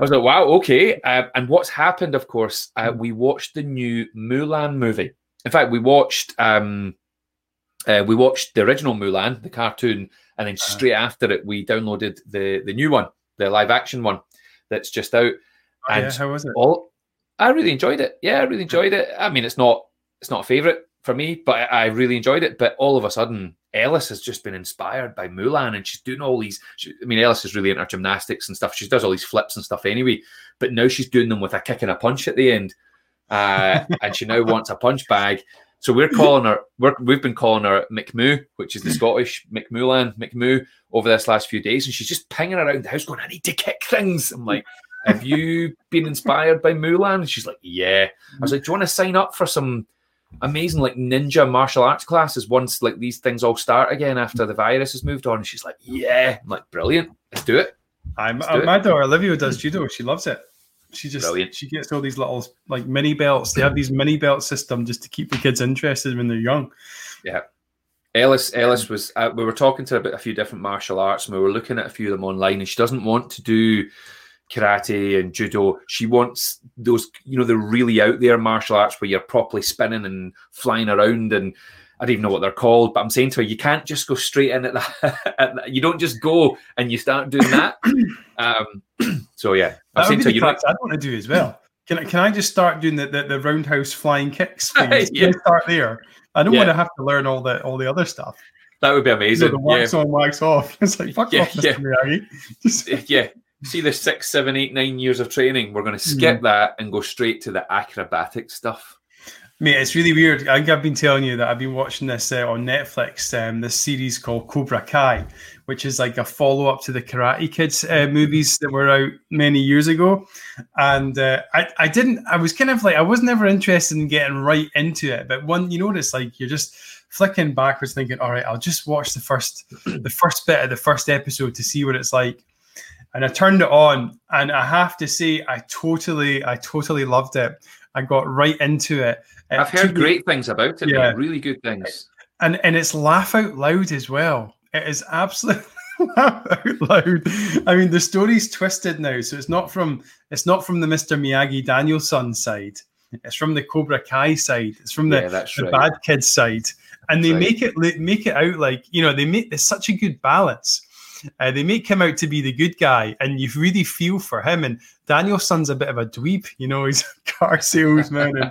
was like, "Wow, okay." Uh, and what's happened, of course, uh, we watched the new Mulan movie. In fact, we watched, um, uh, we watched the original Mulan, the cartoon, and then straight after it, we downloaded the the new one, the live action one that's just out. Oh, and yeah, how was it? All, I really enjoyed it. Yeah, I really enjoyed it. I mean, it's not, it's not a favorite for me, but I really enjoyed it. But all of a sudden, Ellis has just been inspired by Mulan, and she's doing all these, she, I mean, Ellis is really into her gymnastics and stuff. She does all these flips and stuff anyway, but now she's doing them with a kick and a punch at the end. Uh, and she now wants a punch bag. So we're calling her, we're, we've been calling her McMoo, which is the Scottish McMulan, McMoo, over this last few days. And she's just pinging around the house going, "I need to kick things." I'm like, "Have you been inspired by Mulan?" And she's like, "Yeah." I was like, "Do you want to sign up for some amazing like ninja martial arts classes once like these things all start again after the virus has moved on?" And she's like, "Yeah." I'm like, "Brilliant, let's do it." Let's I'm do my it. Daughter Olivia does judo. She loves it. She just Brilliant. She gets all these little like mini belts. They have these mini belt system just to keep the kids interested when they're young. Yeah. Ellis Ellis was uh, we were talking to her about a few different martial arts, and we were looking at a few of them online, and she doesn't want to do karate and judo. She wants those, you know, the really out there martial arts where you're properly spinning and flying around. And I don't even know what they're called, but I'm saying to her, you can't just go straight in at that. At that. You don't just go and you start doing that. Um, so yeah, I'm saying to her, you know, I want to do as well. Can I, can I just start doing the, the, the roundhouse flying kicks? Please? Yeah. Can I start there? I don't yeah. want to have to learn all the all the other stuff. That would be amazing. You know, the wax yeah. on, wax off. It's like fuck yeah, off, Mister Miyagi. Yeah. yeah. See the six, seven, eight, nine years of training. We're going to skip mm. that and go straight to the acrobatic stuff. Mate, it's really weird. I think I've been telling you that I've been watching this uh, on Netflix, um, this series called Cobra Kai, which is like a follow-up to the Karate Kids uh, movies that were out many years ago. And uh, I, I didn't, I was kind of like, I was never interested in getting right into it. But one, you notice, like, you're just flicking backwards thinking, all right, I'll just watch the first, the first bit of the first episode to see what it's like. And I turned it on, and I have to say, I totally, I totally loved it. I got right into it. it I've heard great me, things about it. Yeah. Really good things. And and it's laugh out loud as well. It is absolutely laugh out loud. I mean, the story's twisted now, so it's not from it's not from the Mister Miyagi Danielson side. It's from the Cobra Kai side. It's from the, yeah, that's the right. bad kid side. And that's they right. make it make it out like, you know, they make there's such a good balance. Uh, they make him out to be the good guy, and you really feel for him. And Danielson's a bit of a dweeb, you know. He's a car salesman, and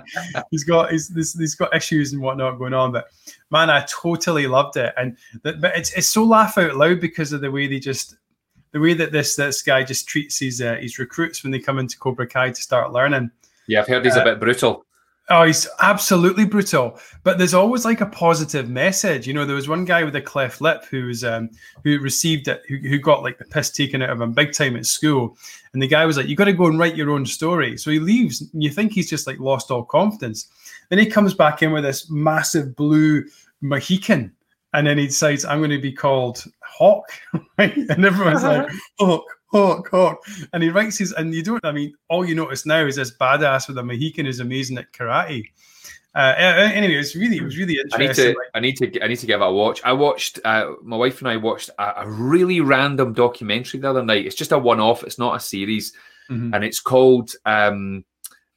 he's got he's, he's got issues and whatnot going on. But man, I totally loved it. And that, but it's it's so laugh out loud because of the way they just the way that this this guy just treats his uh, his recruits when they come into Cobra Kai to start learning. Yeah, I've heard he's uh, a bit brutal. Oh, he's absolutely brutal. But there's always like a positive message. You know, there was one guy with a cleft lip who was um, who received it, who, who got like the piss taken out of him big time at school. And the guy was like, you got to go and write your own story. So he leaves. And you think he's just like lost all confidence. Then he comes back in with this massive blue Mohican. And then he decides, I'm going to be called Hawk. Right? And everyone's like, Hawk. Oh, God. And he writes his, and you don't, I mean, all you notice now is this badass with a Mohican is amazing at karate. Uh, anyway, it's really, it was really interesting. I need to, I need to, I need to give it a watch. I watched, uh, my wife and I watched a, a really random documentary the other night. It's just a one-off. It's not a series. Mm-hmm. And it's called um,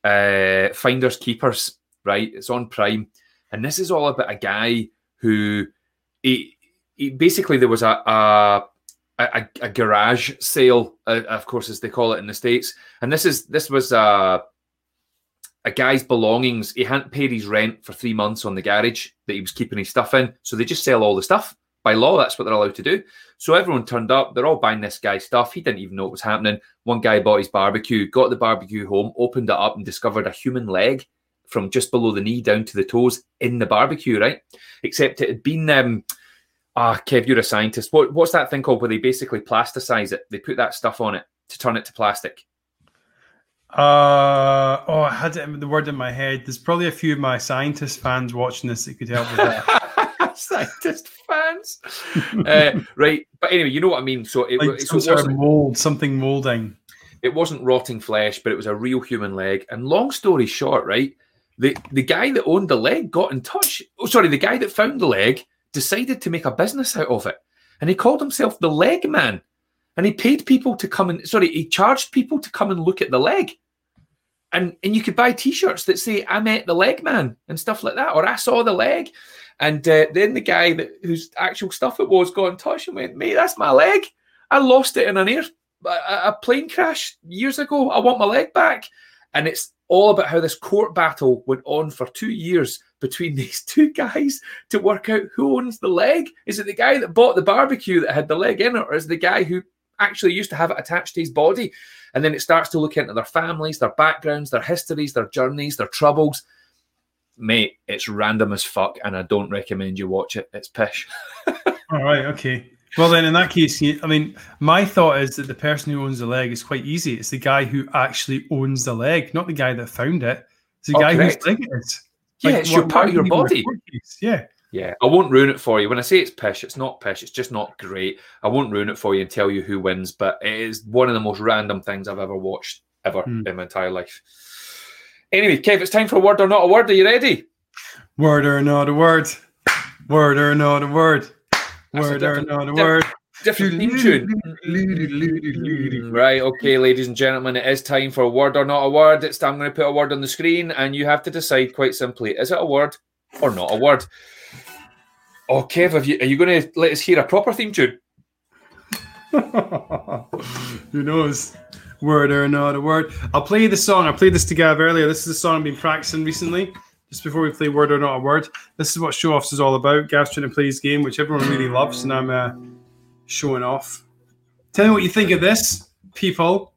uh, Finders Keepers, right? It's on Prime. And this is all about a guy who, he, he basically there was a, a A, a garage sale, uh, of course, as they call it in the States. And this is this was uh, a guy's belongings. He hadn't paid his rent for three months on the garage that he was keeping his stuff in. So they just sell all the stuff. By law, that's what they're allowed to do. So everyone turned up. They're all buying this guy's stuff. He didn't even know what was happening. One guy bought his barbecue, got the barbecue home, opened it up and discovered a human leg from just below the knee down to the toes in the barbecue, right? Except it had been... Um, Ah, Kev, you're a scientist. What, what's that thing called where they basically plasticize it? They put that stuff on it to turn it to plastic. Uh, oh, I had it, the word in my head. There's probably a few of my scientist fans watching this that could help with that. Scientist fans? uh, right. But anyway, you know what I mean. So it, like it, some it sort of mold, something molding. It wasn't rotting flesh, but it was a real human leg. And long story short, right, the, the guy that owned the leg got in touch. Oh, sorry, the guy that found the leg decided to make a business out of it. And he called himself the Leg Man. And he paid people to come and, sorry, he charged people to come and look at the leg. And and you could buy T-shirts that say, I met the Leg Man and stuff like that, or I saw the leg. And uh, then the guy that whose actual stuff it was got in touch and went, mate, that's my leg. I lost it in an air, a, a plane crash years ago. I want my leg back. And it's all about how this court battle went on for two years between these two guys to work out who owns the leg. Is it the guy that bought the barbecue that had the leg in it, or is it the guy who actually used to have it attached to his body? And then it starts to look into their families, their backgrounds, their histories, their journeys, their troubles. Mate, it's random as fuck, and I don't recommend you watch it. It's pish. All right, okay. Well, then, in that case, I mean, my thought is that the person who owns the leg is quite easy. It's the guy who actually owns the leg, not the guy that found it. It's the oh, guy correct. whose leg it is. Yeah, like, it's your part of your body. Yeah. Yeah. I won't ruin it for you. When I say it's pish, it's not pish. It's just not great. I won't ruin it for you and tell you who wins, but it is one of the most random things I've ever watched ever mm. in my entire life. Anyway, Kev, it's time for a word or not a word. Are you ready? Word or not a word. Word or not a word. Word or not a word. Different theme tune. Right, okay, ladies and gentlemen, it is time for a word or not a word. It's time I'm going to put a word on the screen, and you have to decide quite simply, is it a word or not a word? Oh, Kev, have you, are you going to let us hear a proper theme tune? Who knows? Word or not a word. I'll play the song. I played this to Gav earlier. This is the song I've been practicing recently. Just before we play Word or Not a Word. This is what Show Offs is all about. Gav's trying to play his game, which everyone really loves, and I'm uh, showing off. Tell me what you think of this, people.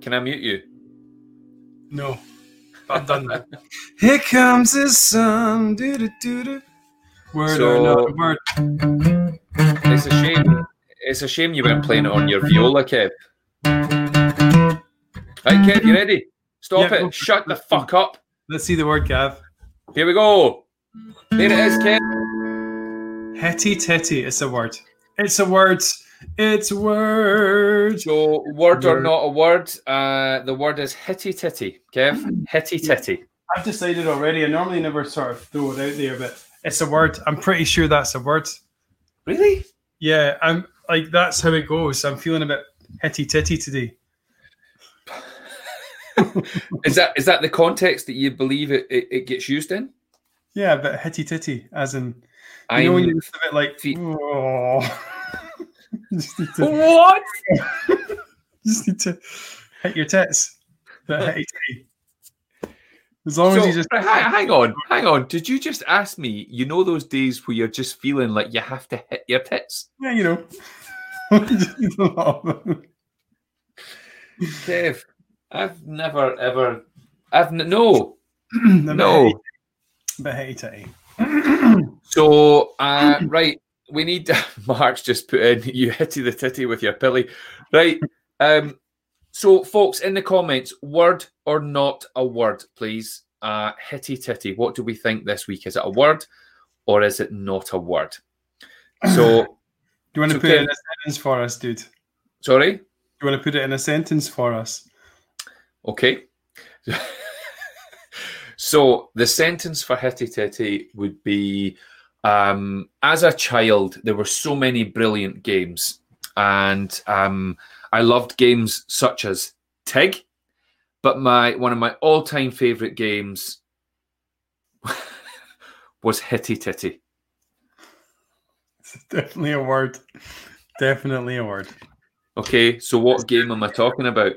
Can I mute you? No, I've done that. Here comes the sun. Doo doo doo doo. Word so, or not a word. It's a shame. It's a shame you weren't playing it on your viola, Kev. Right, Kev, you ready? Stop yeah, it. Shut the fuck up. Let's see the word, Gav. Here we go. There it is, Kev. Hitty Titty. It's a word. It's a word. It's a word. So, word, word or not a word, uh, the word is hitty titty, Kev. Hitty titty. I've decided already. I normally never sort of throw it out there, but it's a word. I'm pretty sure that's a word. Really? Yeah, I'm like, that's how it goes. I'm feeling a bit hitty titty today. Is that is that the context that you believe it, it, it gets used in? Yeah, but hitty titty, as in, I know when you're just a bit like, feet. Oh. Just need to, what? Just need to hit your tits. As long so, as you just hang on, hang on. Did you just ask me? You know those days where you're just feeling like you have to hit your tits? Yeah, you know. Kev, I've never ever. I've n- no, no. But hey, titty. So uh, right. We need Mark's just put in you hitty the titty with your pilly, right? Um, so, folks, in the comments, word or not a word, please. Uh, hitty titty. What do we think this week? Is it a word or is it not a word? So, do you want to so put Kev, it in a sentence for us, dude? Sorry, do you want to put it in a sentence for us? Okay. So the sentence for hitty titty would be. Um, as a child, there were so many brilliant games, and um, I loved games such as Tig. But my one of my all-time favourite games was Hitty Titty. It's definitely a word. Definitely a word. Okay, so what game am I talking about?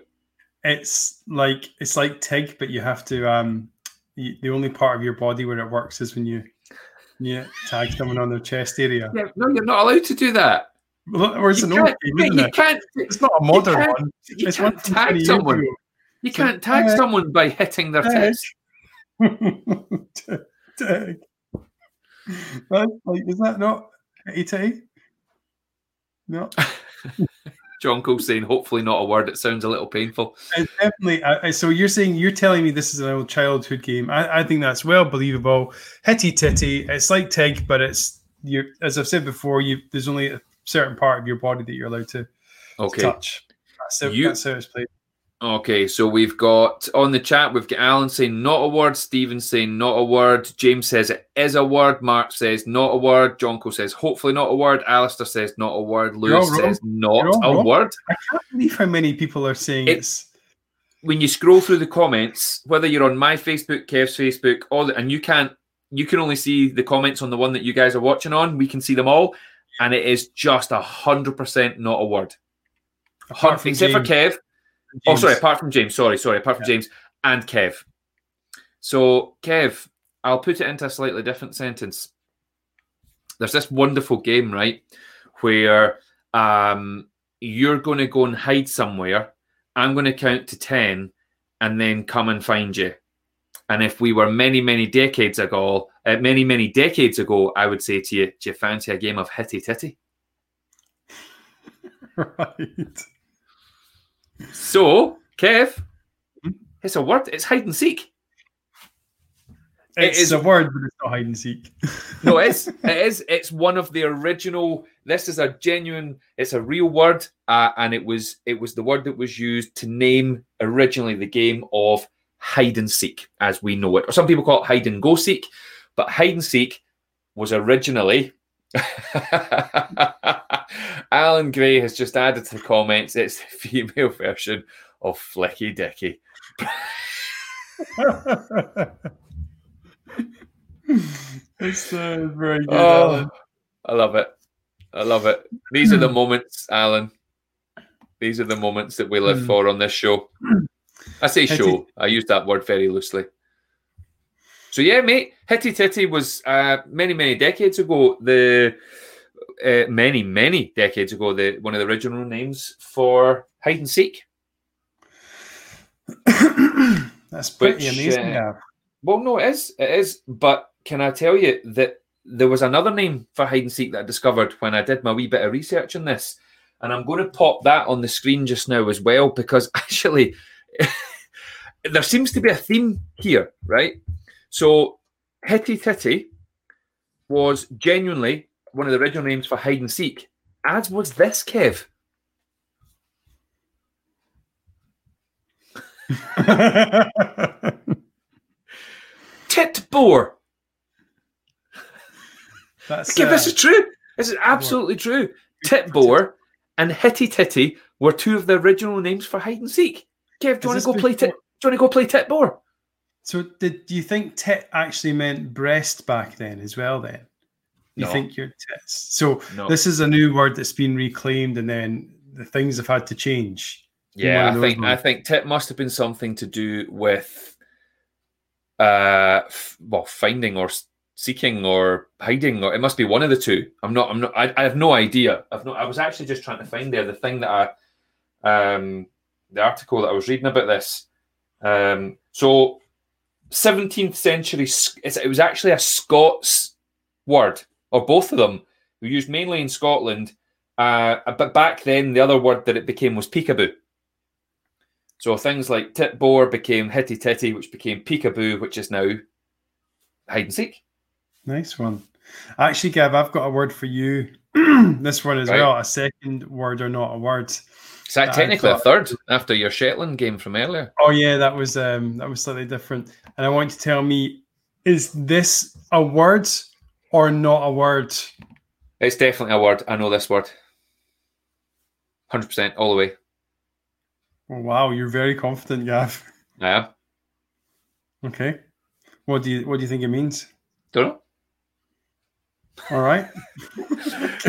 It's like it's like Tig, but you have to. Um, you, the only part of your body where it works is when you. Yeah, tag someone on their chest area. Yeah, no, you're not allowed to do that. Well, or it's you an can't, old game, you it? Can't, it's not a modern you one. You it's can't one tag someone. Ago. You so, can't tag uh, someone by hitting their tag. Test. Tag. Right, like, is that not hitty? No. John Cole saying, hopefully not a word. It sounds a little painful. It's definitely. Uh, so you're saying, you're telling me this is an old childhood game. I, I think that's well believable. Hitty titty. It's like Tig, but it's, you're, as I've said before, you there's only a certain part of your body that you're allowed to, okay. to touch. That's how, you, that's how it's played. Okay, so we've got, on the chat, we've got Alan saying not a word, Stephen saying not a word, James says it is a word, Mark says not a word, Jonko says hopefully not a word, Alistair says not a word, Lewis says not a word. I can't believe how many people are saying it's. When you scroll through the comments, whether you're on my Facebook, Kev's Facebook, all the, and you can't, you can only see the comments on the one that you guys are watching on, we can see them all, and it is just one hundred percent not a word. Except James. For Kev. James. Oh, sorry, apart from James. Sorry, sorry, apart from yeah. James and Kev. So, Kev, I'll put it into a slightly different sentence. There's this wonderful game, right, where um, you're going to go and hide somewhere. I'm going to count to ten and then come and find you. And if we were many, many decades ago, uh, many, many decades ago, I would say to you, do you fancy a game of hitty titty? Right. So, Kev, it's a word. It's hide and seek. It's it is, a word, but it's not hide and seek. No, it is. It is. It's one of the original. This is a genuine. It's a real word, uh, and it was. It was the word that was used to name originally the game of hide and seek as we know it. Or some people call it hide and go seek, but hide and seek was originally... Alan Gray has just added to the comments, it's the female version of Flicky Dicky. It's uh, very good, oh, Alan. I love it. I love it. These are the moments, Alan. These are the moments that we live mm. for on this show. I say show. Hitty. I use that word very loosely. So yeah, mate, Hitty Titty was uh, many, many decades ago. The uh, many, many decades ago, the one of the original names for hide and seek. That's pretty Which, amazing. Uh, well, no, it is. It is. But can I tell you that there was another name for hide and seek that I discovered when I did my wee bit of research on this, and I'm going to pop that on the screen just now as well, because actually there seems to be a theme here, right? So Hitty Titty was genuinely one of the original names for hide and seek, as was this, Kev. Titboar. That's, okay, uh, this is true. This is absolutely true. Titboar and Hitty Titty were two of the original names for hide and seek. Kev, do you want to go before? play tit? Do you want to go play Titboar? So, did do you think tit actually meant breast back then as well? Then you no. think you're tits. So no. This is a new word that's been reclaimed, and then the things have had to change. Yeah, I think ones. I think tit must have been something to do with, uh, f- well, finding or. seeking or hiding, or it must be one of the two. I'm not. I'm not. I, I have no idea. I've not. I was actually just trying to find there the thing that I, um, the article that I was reading about this. Um, so, seventeenth century. It was actually a Scots word, or both of them, were used mainly in Scotland. Uh, but back then, the other word that it became was peekaboo. So things like titboar became hitty titty, which became peekaboo, which is now hide and seek. Nice one. Actually, Gav, I've got a word for you. This one as right. well, a second word or not a word. Is that, that technically thought, a third after your Shetland game from earlier? Oh yeah, that was um, that was slightly different. And I want you to tell me, is this a word or not a word? It's definitely a word. I know this word. one hundred percent all the way. Oh, wow, you're very confident, Gav. I am. Okay. What do you what do you think it means? Don't know. All right. just,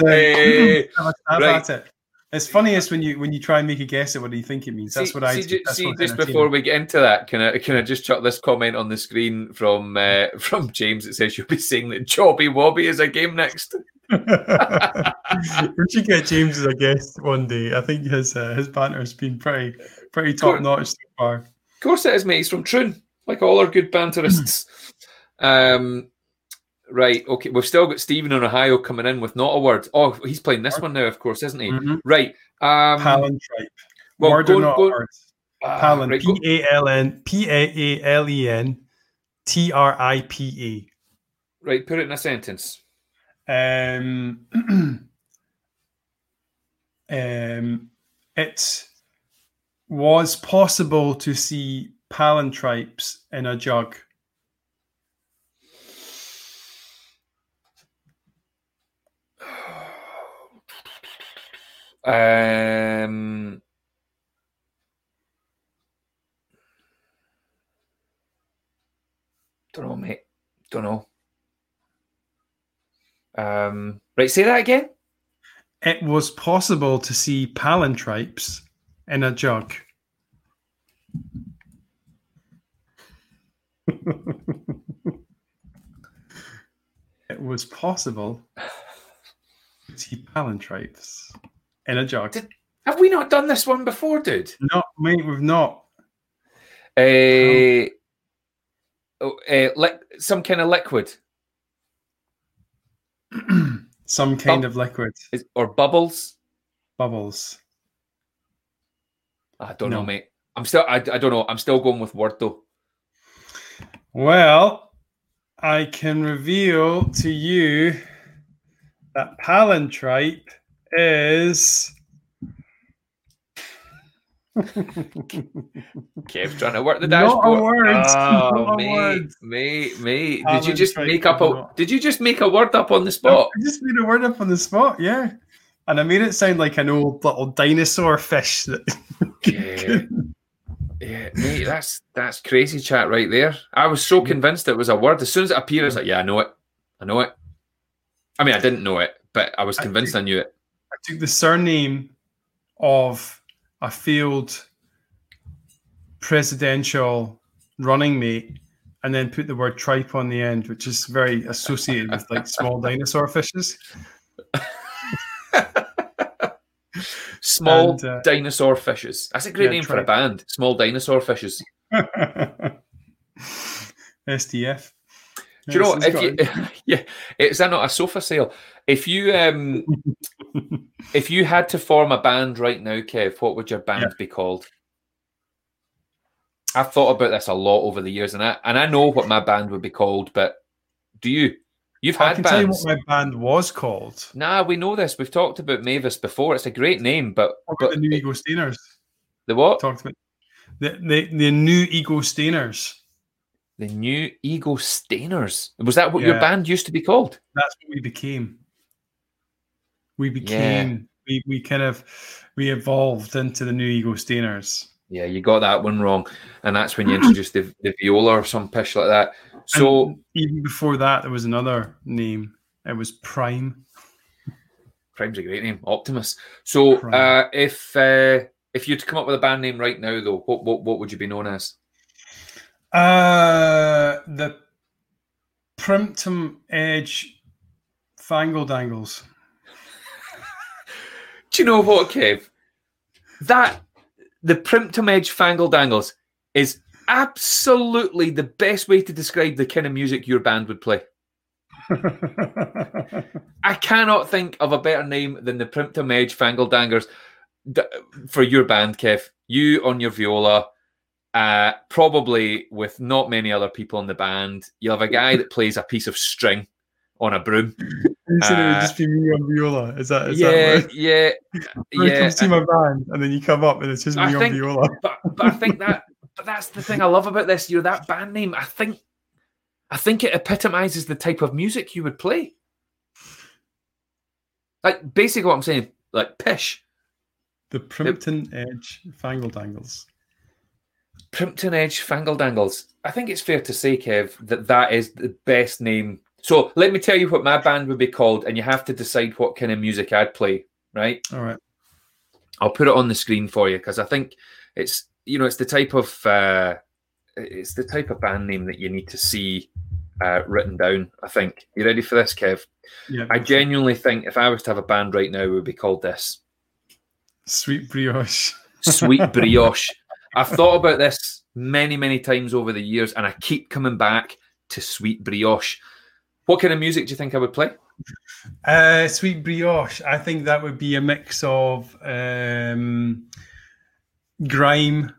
uh, hey, right. it. It's funniest when you when you try and make a guess at what do you think it means. See, that's what I see. That's see what just before we get into that, can I can I just chuck this comment on the screen from uh, from James that says you'll be saying that Jobby Wobby is a game next. We should get James as a guest one day. I think his uh, his banter has been pretty pretty top notch so far. Of course it is, mate. He's from Troon, like all our good banterists. Um, right, okay. We've still got Stephen in Ohio coming in with not a word. Oh, he's playing this one now, of course, isn't he? Mm-hmm. Right. Um, Palantripe. Well, word go, or not go, word? Palin. Uh, right, P A L N P A A L E N T R I P E. Right, put it in a sentence. Um, um, it was possible to see Palantripes in a jug. Um, don't know, mate. Don't know. Um, right, say that again. It was possible to see Palantripes in a jug. It was possible to see Palantripes in a jug. Did, have we not done this one before, dude? No, mate, we've not. Uh, oh. uh, li- some kind of liquid. Some kind Bu- of liquid. Is, or bubbles? Bubbles. I don't no. know, mate. I'm still. I, I don't know. I'm still going with word, though. Well, I can reveal to you that Palantripe is Kev trying to work the dashboard. Not a word. Oh, Not mate, a word. mate, mate. Did you just make up a? Did you just make a word up on the spot? I just made a word up on the spot. Yeah, and I made it sound like an old little dinosaur fish. That yeah, yeah, mate. That's that's crazy chat right there. I was so convinced it was a word. As soon as it appeared, I was like, "Yeah, I know it. I know it." I mean, I didn't know it, but I was convinced I, took, I knew it. I took the surname of a failed presidential running mate and then put the word tripe on the end, which is very associated with like small dinosaur fishes. Small and, uh, dinosaur fishes. That's a great yeah, name tripe. for a band. Small dinosaur fishes. S D F. Do you know, if you, yeah, is that not a sofa sale? If you um, if you had to form a band right now, Kev, what would your band yeah. be called? I've thought about this a lot over the years, and I and I know what my band would be called, but do you? You've had I can bands. tell you what my band was called. Nah, we know this. We've talked about Mavis before. It's a great name, but... Talk about but the New Ego Stainers. The what? Talked about the, the, the New Ego Stainers. The New Ego Stainers. Was that what yeah. your band used to be called? That's what we became. We became, yeah. we, we kind of, we evolved into the New Ego Stainers. Yeah, you got that one wrong. And that's when you introduced the, the viola or some pish like that. So and even before that, there was another name. It was Prime. Prime's a great name, Optimus. So uh, if uh, if you had to come up with a band name right now, though, what what, what would you be known as? Uh, the Primpton Edge Fangle Dangles. Do you know what, Kev? That, the Primpton Edge Fangle Dangles is absolutely the best way to describe the kind of music your band would play. I cannot think of a better name than the Primpton Edge Fangle Dangers for your band, Kev. You on your viola. Uh, probably with not many other people in the band. You'll have a guy that plays a piece of string on a broom. You said uh, it would just be me on viola. Is that? Is yeah, that yeah, yeah. You come see my band, and then you come up, and it's just me I on think, viola. But, but I think that but that's the thing I love about this. You know, that band name. I think, I think it epitomises the type of music you would play. Like basically what I'm saying, like pish. The Primpton it, Edge Fangle Dangles. Primpton Edge Fangle Dangles. I think it's fair to say, Kev, that that is the best name. So let me tell you what my band would be called, and you have to decide what kind of music I'd play, right? All right. I'll put it on the screen for you because I think it's, you know, it's the type of uh, it's the type of band name that you need to see uh, written down, I think. You ready for this, Kev? Yeah. I genuinely think if I was to have a band right now, it would be called this. Sweet Brioche. Sweet Brioche. I've thought about this many, many times over the years, and I keep coming back to Sweet Brioche. What kind of music do you think I would play? Uh, Sweet Brioche. I think that would be a mix of um, grime.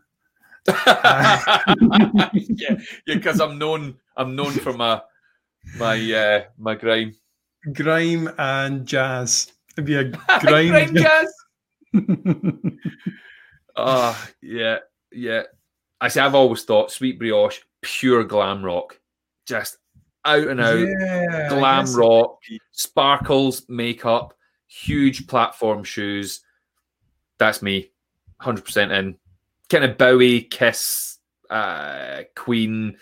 yeah, because yeah, I'm known. I'm known for my my uh, my grime, grime and jazz. It'd be a grime, grime jazz. Oh, yeah. Yeah, I see. I've always thought Sweet Brioche, pure glam rock, just out and out yeah, glam rock, sparkles, makeup, huge platform shoes. That's me, one hundred percent in. Kind of Bowie, Kiss, uh, Queen,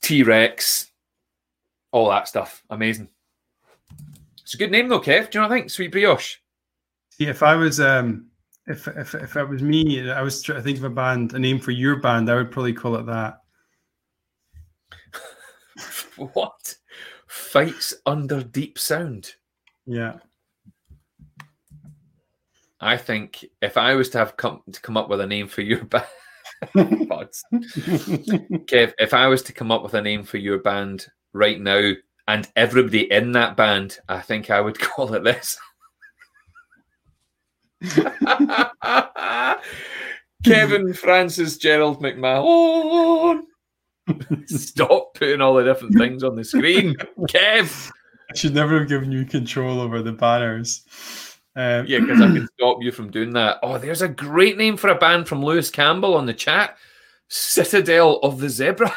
T-Rex, all that stuff. Amazing. It's a good name though, Kev. Do you know what I think? Sweet Brioche. Yeah, if I was. Um... If if if it was me, I was trying to think of a band, a name for your band, I would probably call it that. What? Fights Under Deep Sound. Yeah. I think if I was to have come to come up with a name for your band, Kev, if I was to come up with a name for your band right now, and everybody in that band, I think I would call it this. Kevin Francis Gerald McMahon. Stop putting all the different things on the screen, Kev. I should never have given you control over the banners. Um, yeah, because I could stop you from doing that. Oh, there's a great name for a band from Lewis Campbell on the chat. Citadel of the Zebra.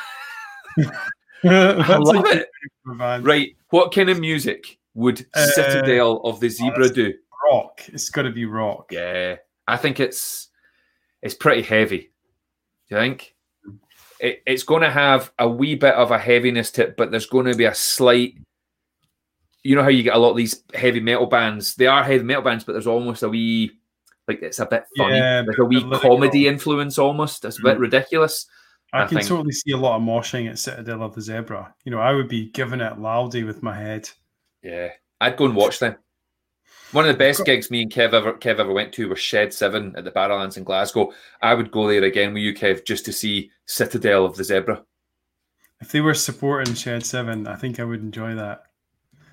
I love it. Right, what kind of music would uh, Citadel of the Zebra oh, do? Rock. It's got to be rock. Yeah. I think it's it's pretty heavy. Do you think? It, it's going to have a wee bit of a heaviness to it, but there's going to be a slight... You know how you get a lot of these heavy metal bands? They are heavy metal bands, but there's almost a wee... Like, it's a bit funny. Yeah, like a wee comedy influence almost. It's a bit mm. ridiculous. I, I can think. totally see a lot of moshing at Citadel of the Zebra. You know, I would be giving it loudy with my head. Yeah. I'd go and watch them. One of the best gigs me and Kev ever Kev ever went to was Shed seven at the Barrowlands in Glasgow. I would go there again with you, Kev, just to see Citadel of the Zebra. If they were supporting Shed seven, I think I would enjoy that.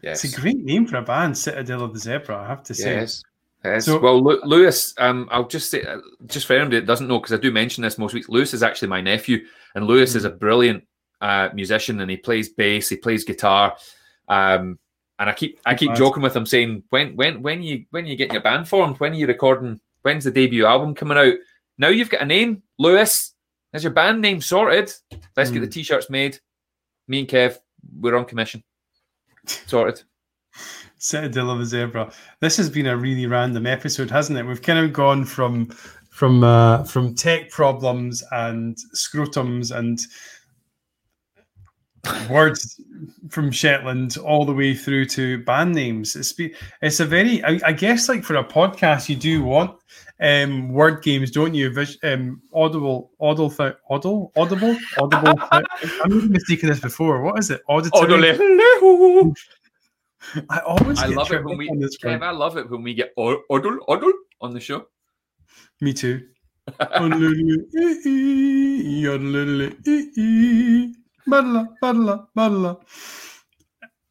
Yes. It's a great name for a band, Citadel of the Zebra, I have to say. Yes. Yes. So, well, Lu- Lewis, um, I'll just say, just for anyone that doesn't know, because I do mention this most weeks, Lewis is actually my nephew, and Lewis mm-hmm. is a brilliant uh, musician, and he plays bass, he plays guitar, um, and I keep I keep joking with him, saying, when when when you when you getting your band formed, when are you recording, when's the debut album coming out? Now you've got a name, Lewis. There's your band name sorted. Let's mm-hmm. get the t-shirts made. Me and Kev, we're on commission. Sorted. Citadel of the Zebra. This has been a really random episode, hasn't it? We've kind of gone from from uh, from tech problems and scrotums and words from Shetland all the way through to band names. It's be, it's a very, I, I guess, like for a podcast, you do want um, word games, don't you? Vis, um, audible, audible, audible, audible, audible. I've mistaken this before. What is it? Auditory. I always I love it when we Kev, I love it when we get oddle oddle on the show. Me too.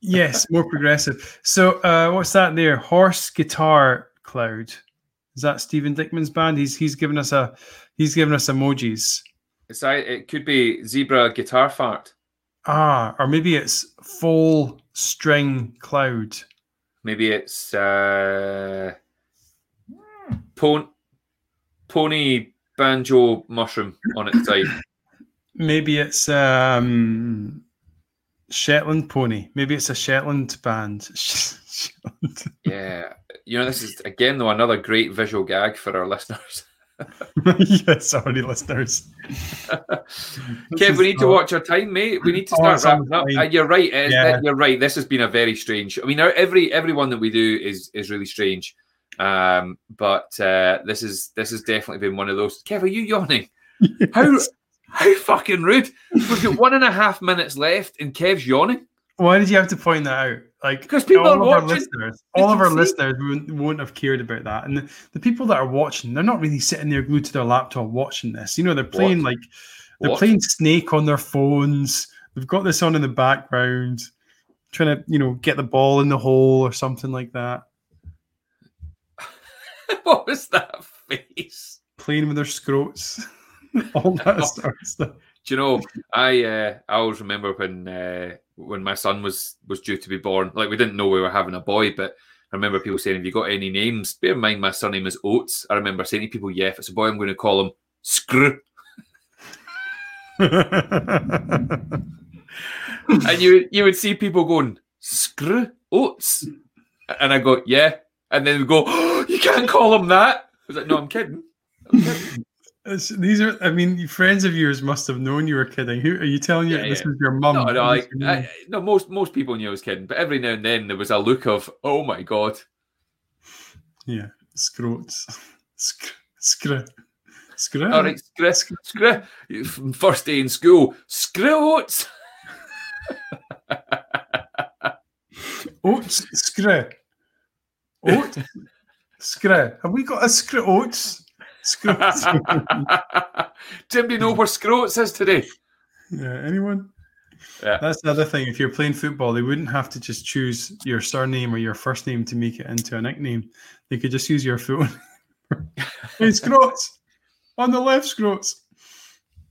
Yes, more progressive. So uh, what's that there? Horse Guitar Cloud. Is that Stephen Dickman's band? He's he's given us a he's given us emojis. It's I it could be Zebra Guitar Fart. Ah, or maybe it's full string cloud. Maybe it's uh, pon- pony banjo mushroom on its side. Maybe it's um, Shetland pony. Maybe it's a Shetland band. Shetland. Yeah, you know, this is again though another great visual gag for our listeners. Yeah, sorry, listeners. Kev, we need not... to watch our time, mate. We need to start oh, wrapping up. Uh, you're right. Is, yeah. You're right. This has been a very strange. I mean, every every one that we do is is really strange. Um, but uh, this is this has definitely been one of those. Kev, are you yawning? Yes. How how fucking rude! We've got one and a half minutes left, and Kev's yawning. Why did you have to point that out? Like, because people all are of watching. Our listeners, all of our see? listeners won't, won't have cared about that. And the, the people that are watching, they're not really sitting there glued to their laptop watching this. You know, they're playing what? like they're what? playing Snake on their phones. They've got this on in the background, trying to, you know, get the ball in the hole or something like that. What was that face? Playing with their scrotes, all that sort of stuff. Do you know, I uh, I always remember when uh, when my son was was due to be born. Like, we didn't know we were having a boy, but I remember people saying, "Have you got any names?" Bear in mind, my son's name is Oates. I remember saying to people, "Yeah, if it's a boy, I'm going to call him Screw." And you you would see people going, "Screw Oates," and I go, "Yeah," and then we go, "Oh, you can't call him that." I was like, "No, I'm kidding." I'm kidding. These are, I mean, friends of yours must have known you were kidding. Who are you telling you yeah, this yeah. was your mum? No, no, I, I, no, most most people knew I was kidding, but every now and then there was a look of, oh my god. Yeah, scroats. Scr, scr, scr. All right, scr, scr, scr. First day in school, scroats. Oats, scr. Oats, scr. Have we got a scr oats? Scroats. Tim, do you know where Scroats is today? Yeah, anyone? Yeah. That's the other thing. If you're playing football, they wouldn't have to just choose your surname or your first name to make it into a nickname. They could just use your phone. Hey, Scroats! On the left, Scroats!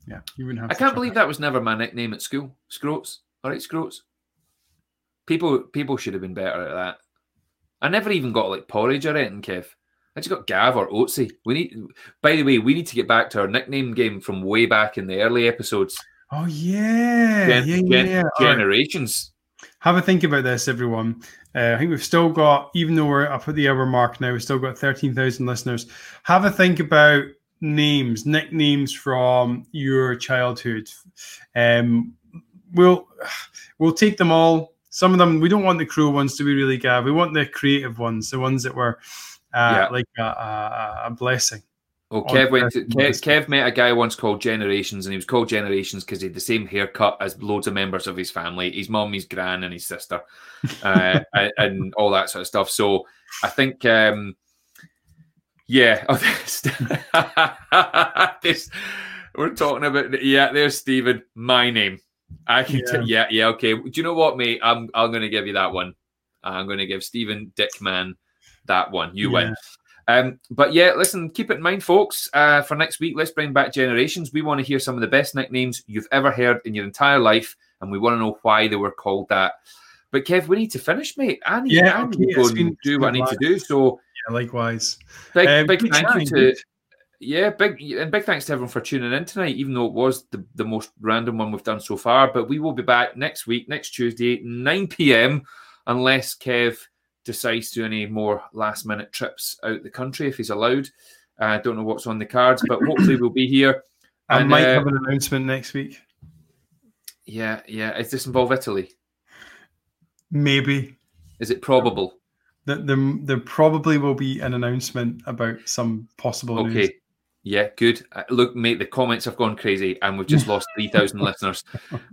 Yeah, you wouldn't have I to can't believe it. That was never my nickname at school. Scroats. All right, Scroats. People, people should have been better at that. I never even got like porridge or anything, Kev. I just got Gav or Oatsy. We need. By the way, we need to get back to our nickname game from way back in the early episodes. Oh yeah, gen- yeah, gen- yeah. Generations. Right. Have a think about this, everyone. Uh, I think we've still got, even though we're up at the hour mark now, we've still got thirteen thousand listeners. Have a think about names, nicknames from your childhood. Um, we'll we'll take them all. Some of them, we don't want the cruel ones to be really Gav. We want the creative ones, the ones that were uh, yeah. like a, a, a blessing. Oh, Kev, went to, Kev, Kev met a guy once called Generations, and he was called Generations because he had the same haircut as loads of members of his family, his mum, his gran, and his sister, uh, and, and all that sort of stuff. So I think, um, yeah, this, we're talking about, yeah, there's Stephen, my name. I can, yeah. T- yeah, yeah, okay. Do you know what, mate? I'm, I'm going to give you that one. I'm going to give Stephen Dickman that one. You yeah. win. Um, but yeah, listen, keep it in mind, folks, uh, for next week. Let's bring back Generations. We want to hear some of the best nicknames you've ever heard in your entire life, and we want to know why they were called that. But Kev, we need to finish, mate. I need, yeah, I need okay. to go and do what I need to do. So yeah, likewise. Big, um, big thank time, you to dude. yeah, big and big thanks to everyone for tuning in tonight, even though it was the, the most random one we've done so far. But we will be back next week, next Tuesday, nine p.m. unless Kev decides to any more last minute trips out the country if he's allowed. I uh, don't know what's on the cards, but hopefully we'll be here. I and, might uh, have an announcement next week. Yeah, yeah. Does this involve Italy? Maybe. Is it probable? There, there, there probably will be an announcement about some possible okay. news. Yeah, good. Uh, look, mate, the comments have gone crazy and we've just lost three thousand listeners.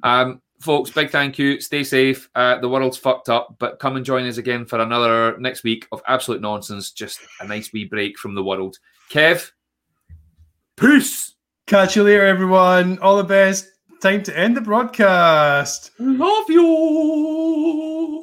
Um, Folks, big thank you. Stay safe. Uh, the world's fucked up, but come and join us again for another next week of absolute nonsense. Just a nice wee break from the world. Kev, peace. Catch you later, everyone. All the best. Time to end the broadcast. Love you.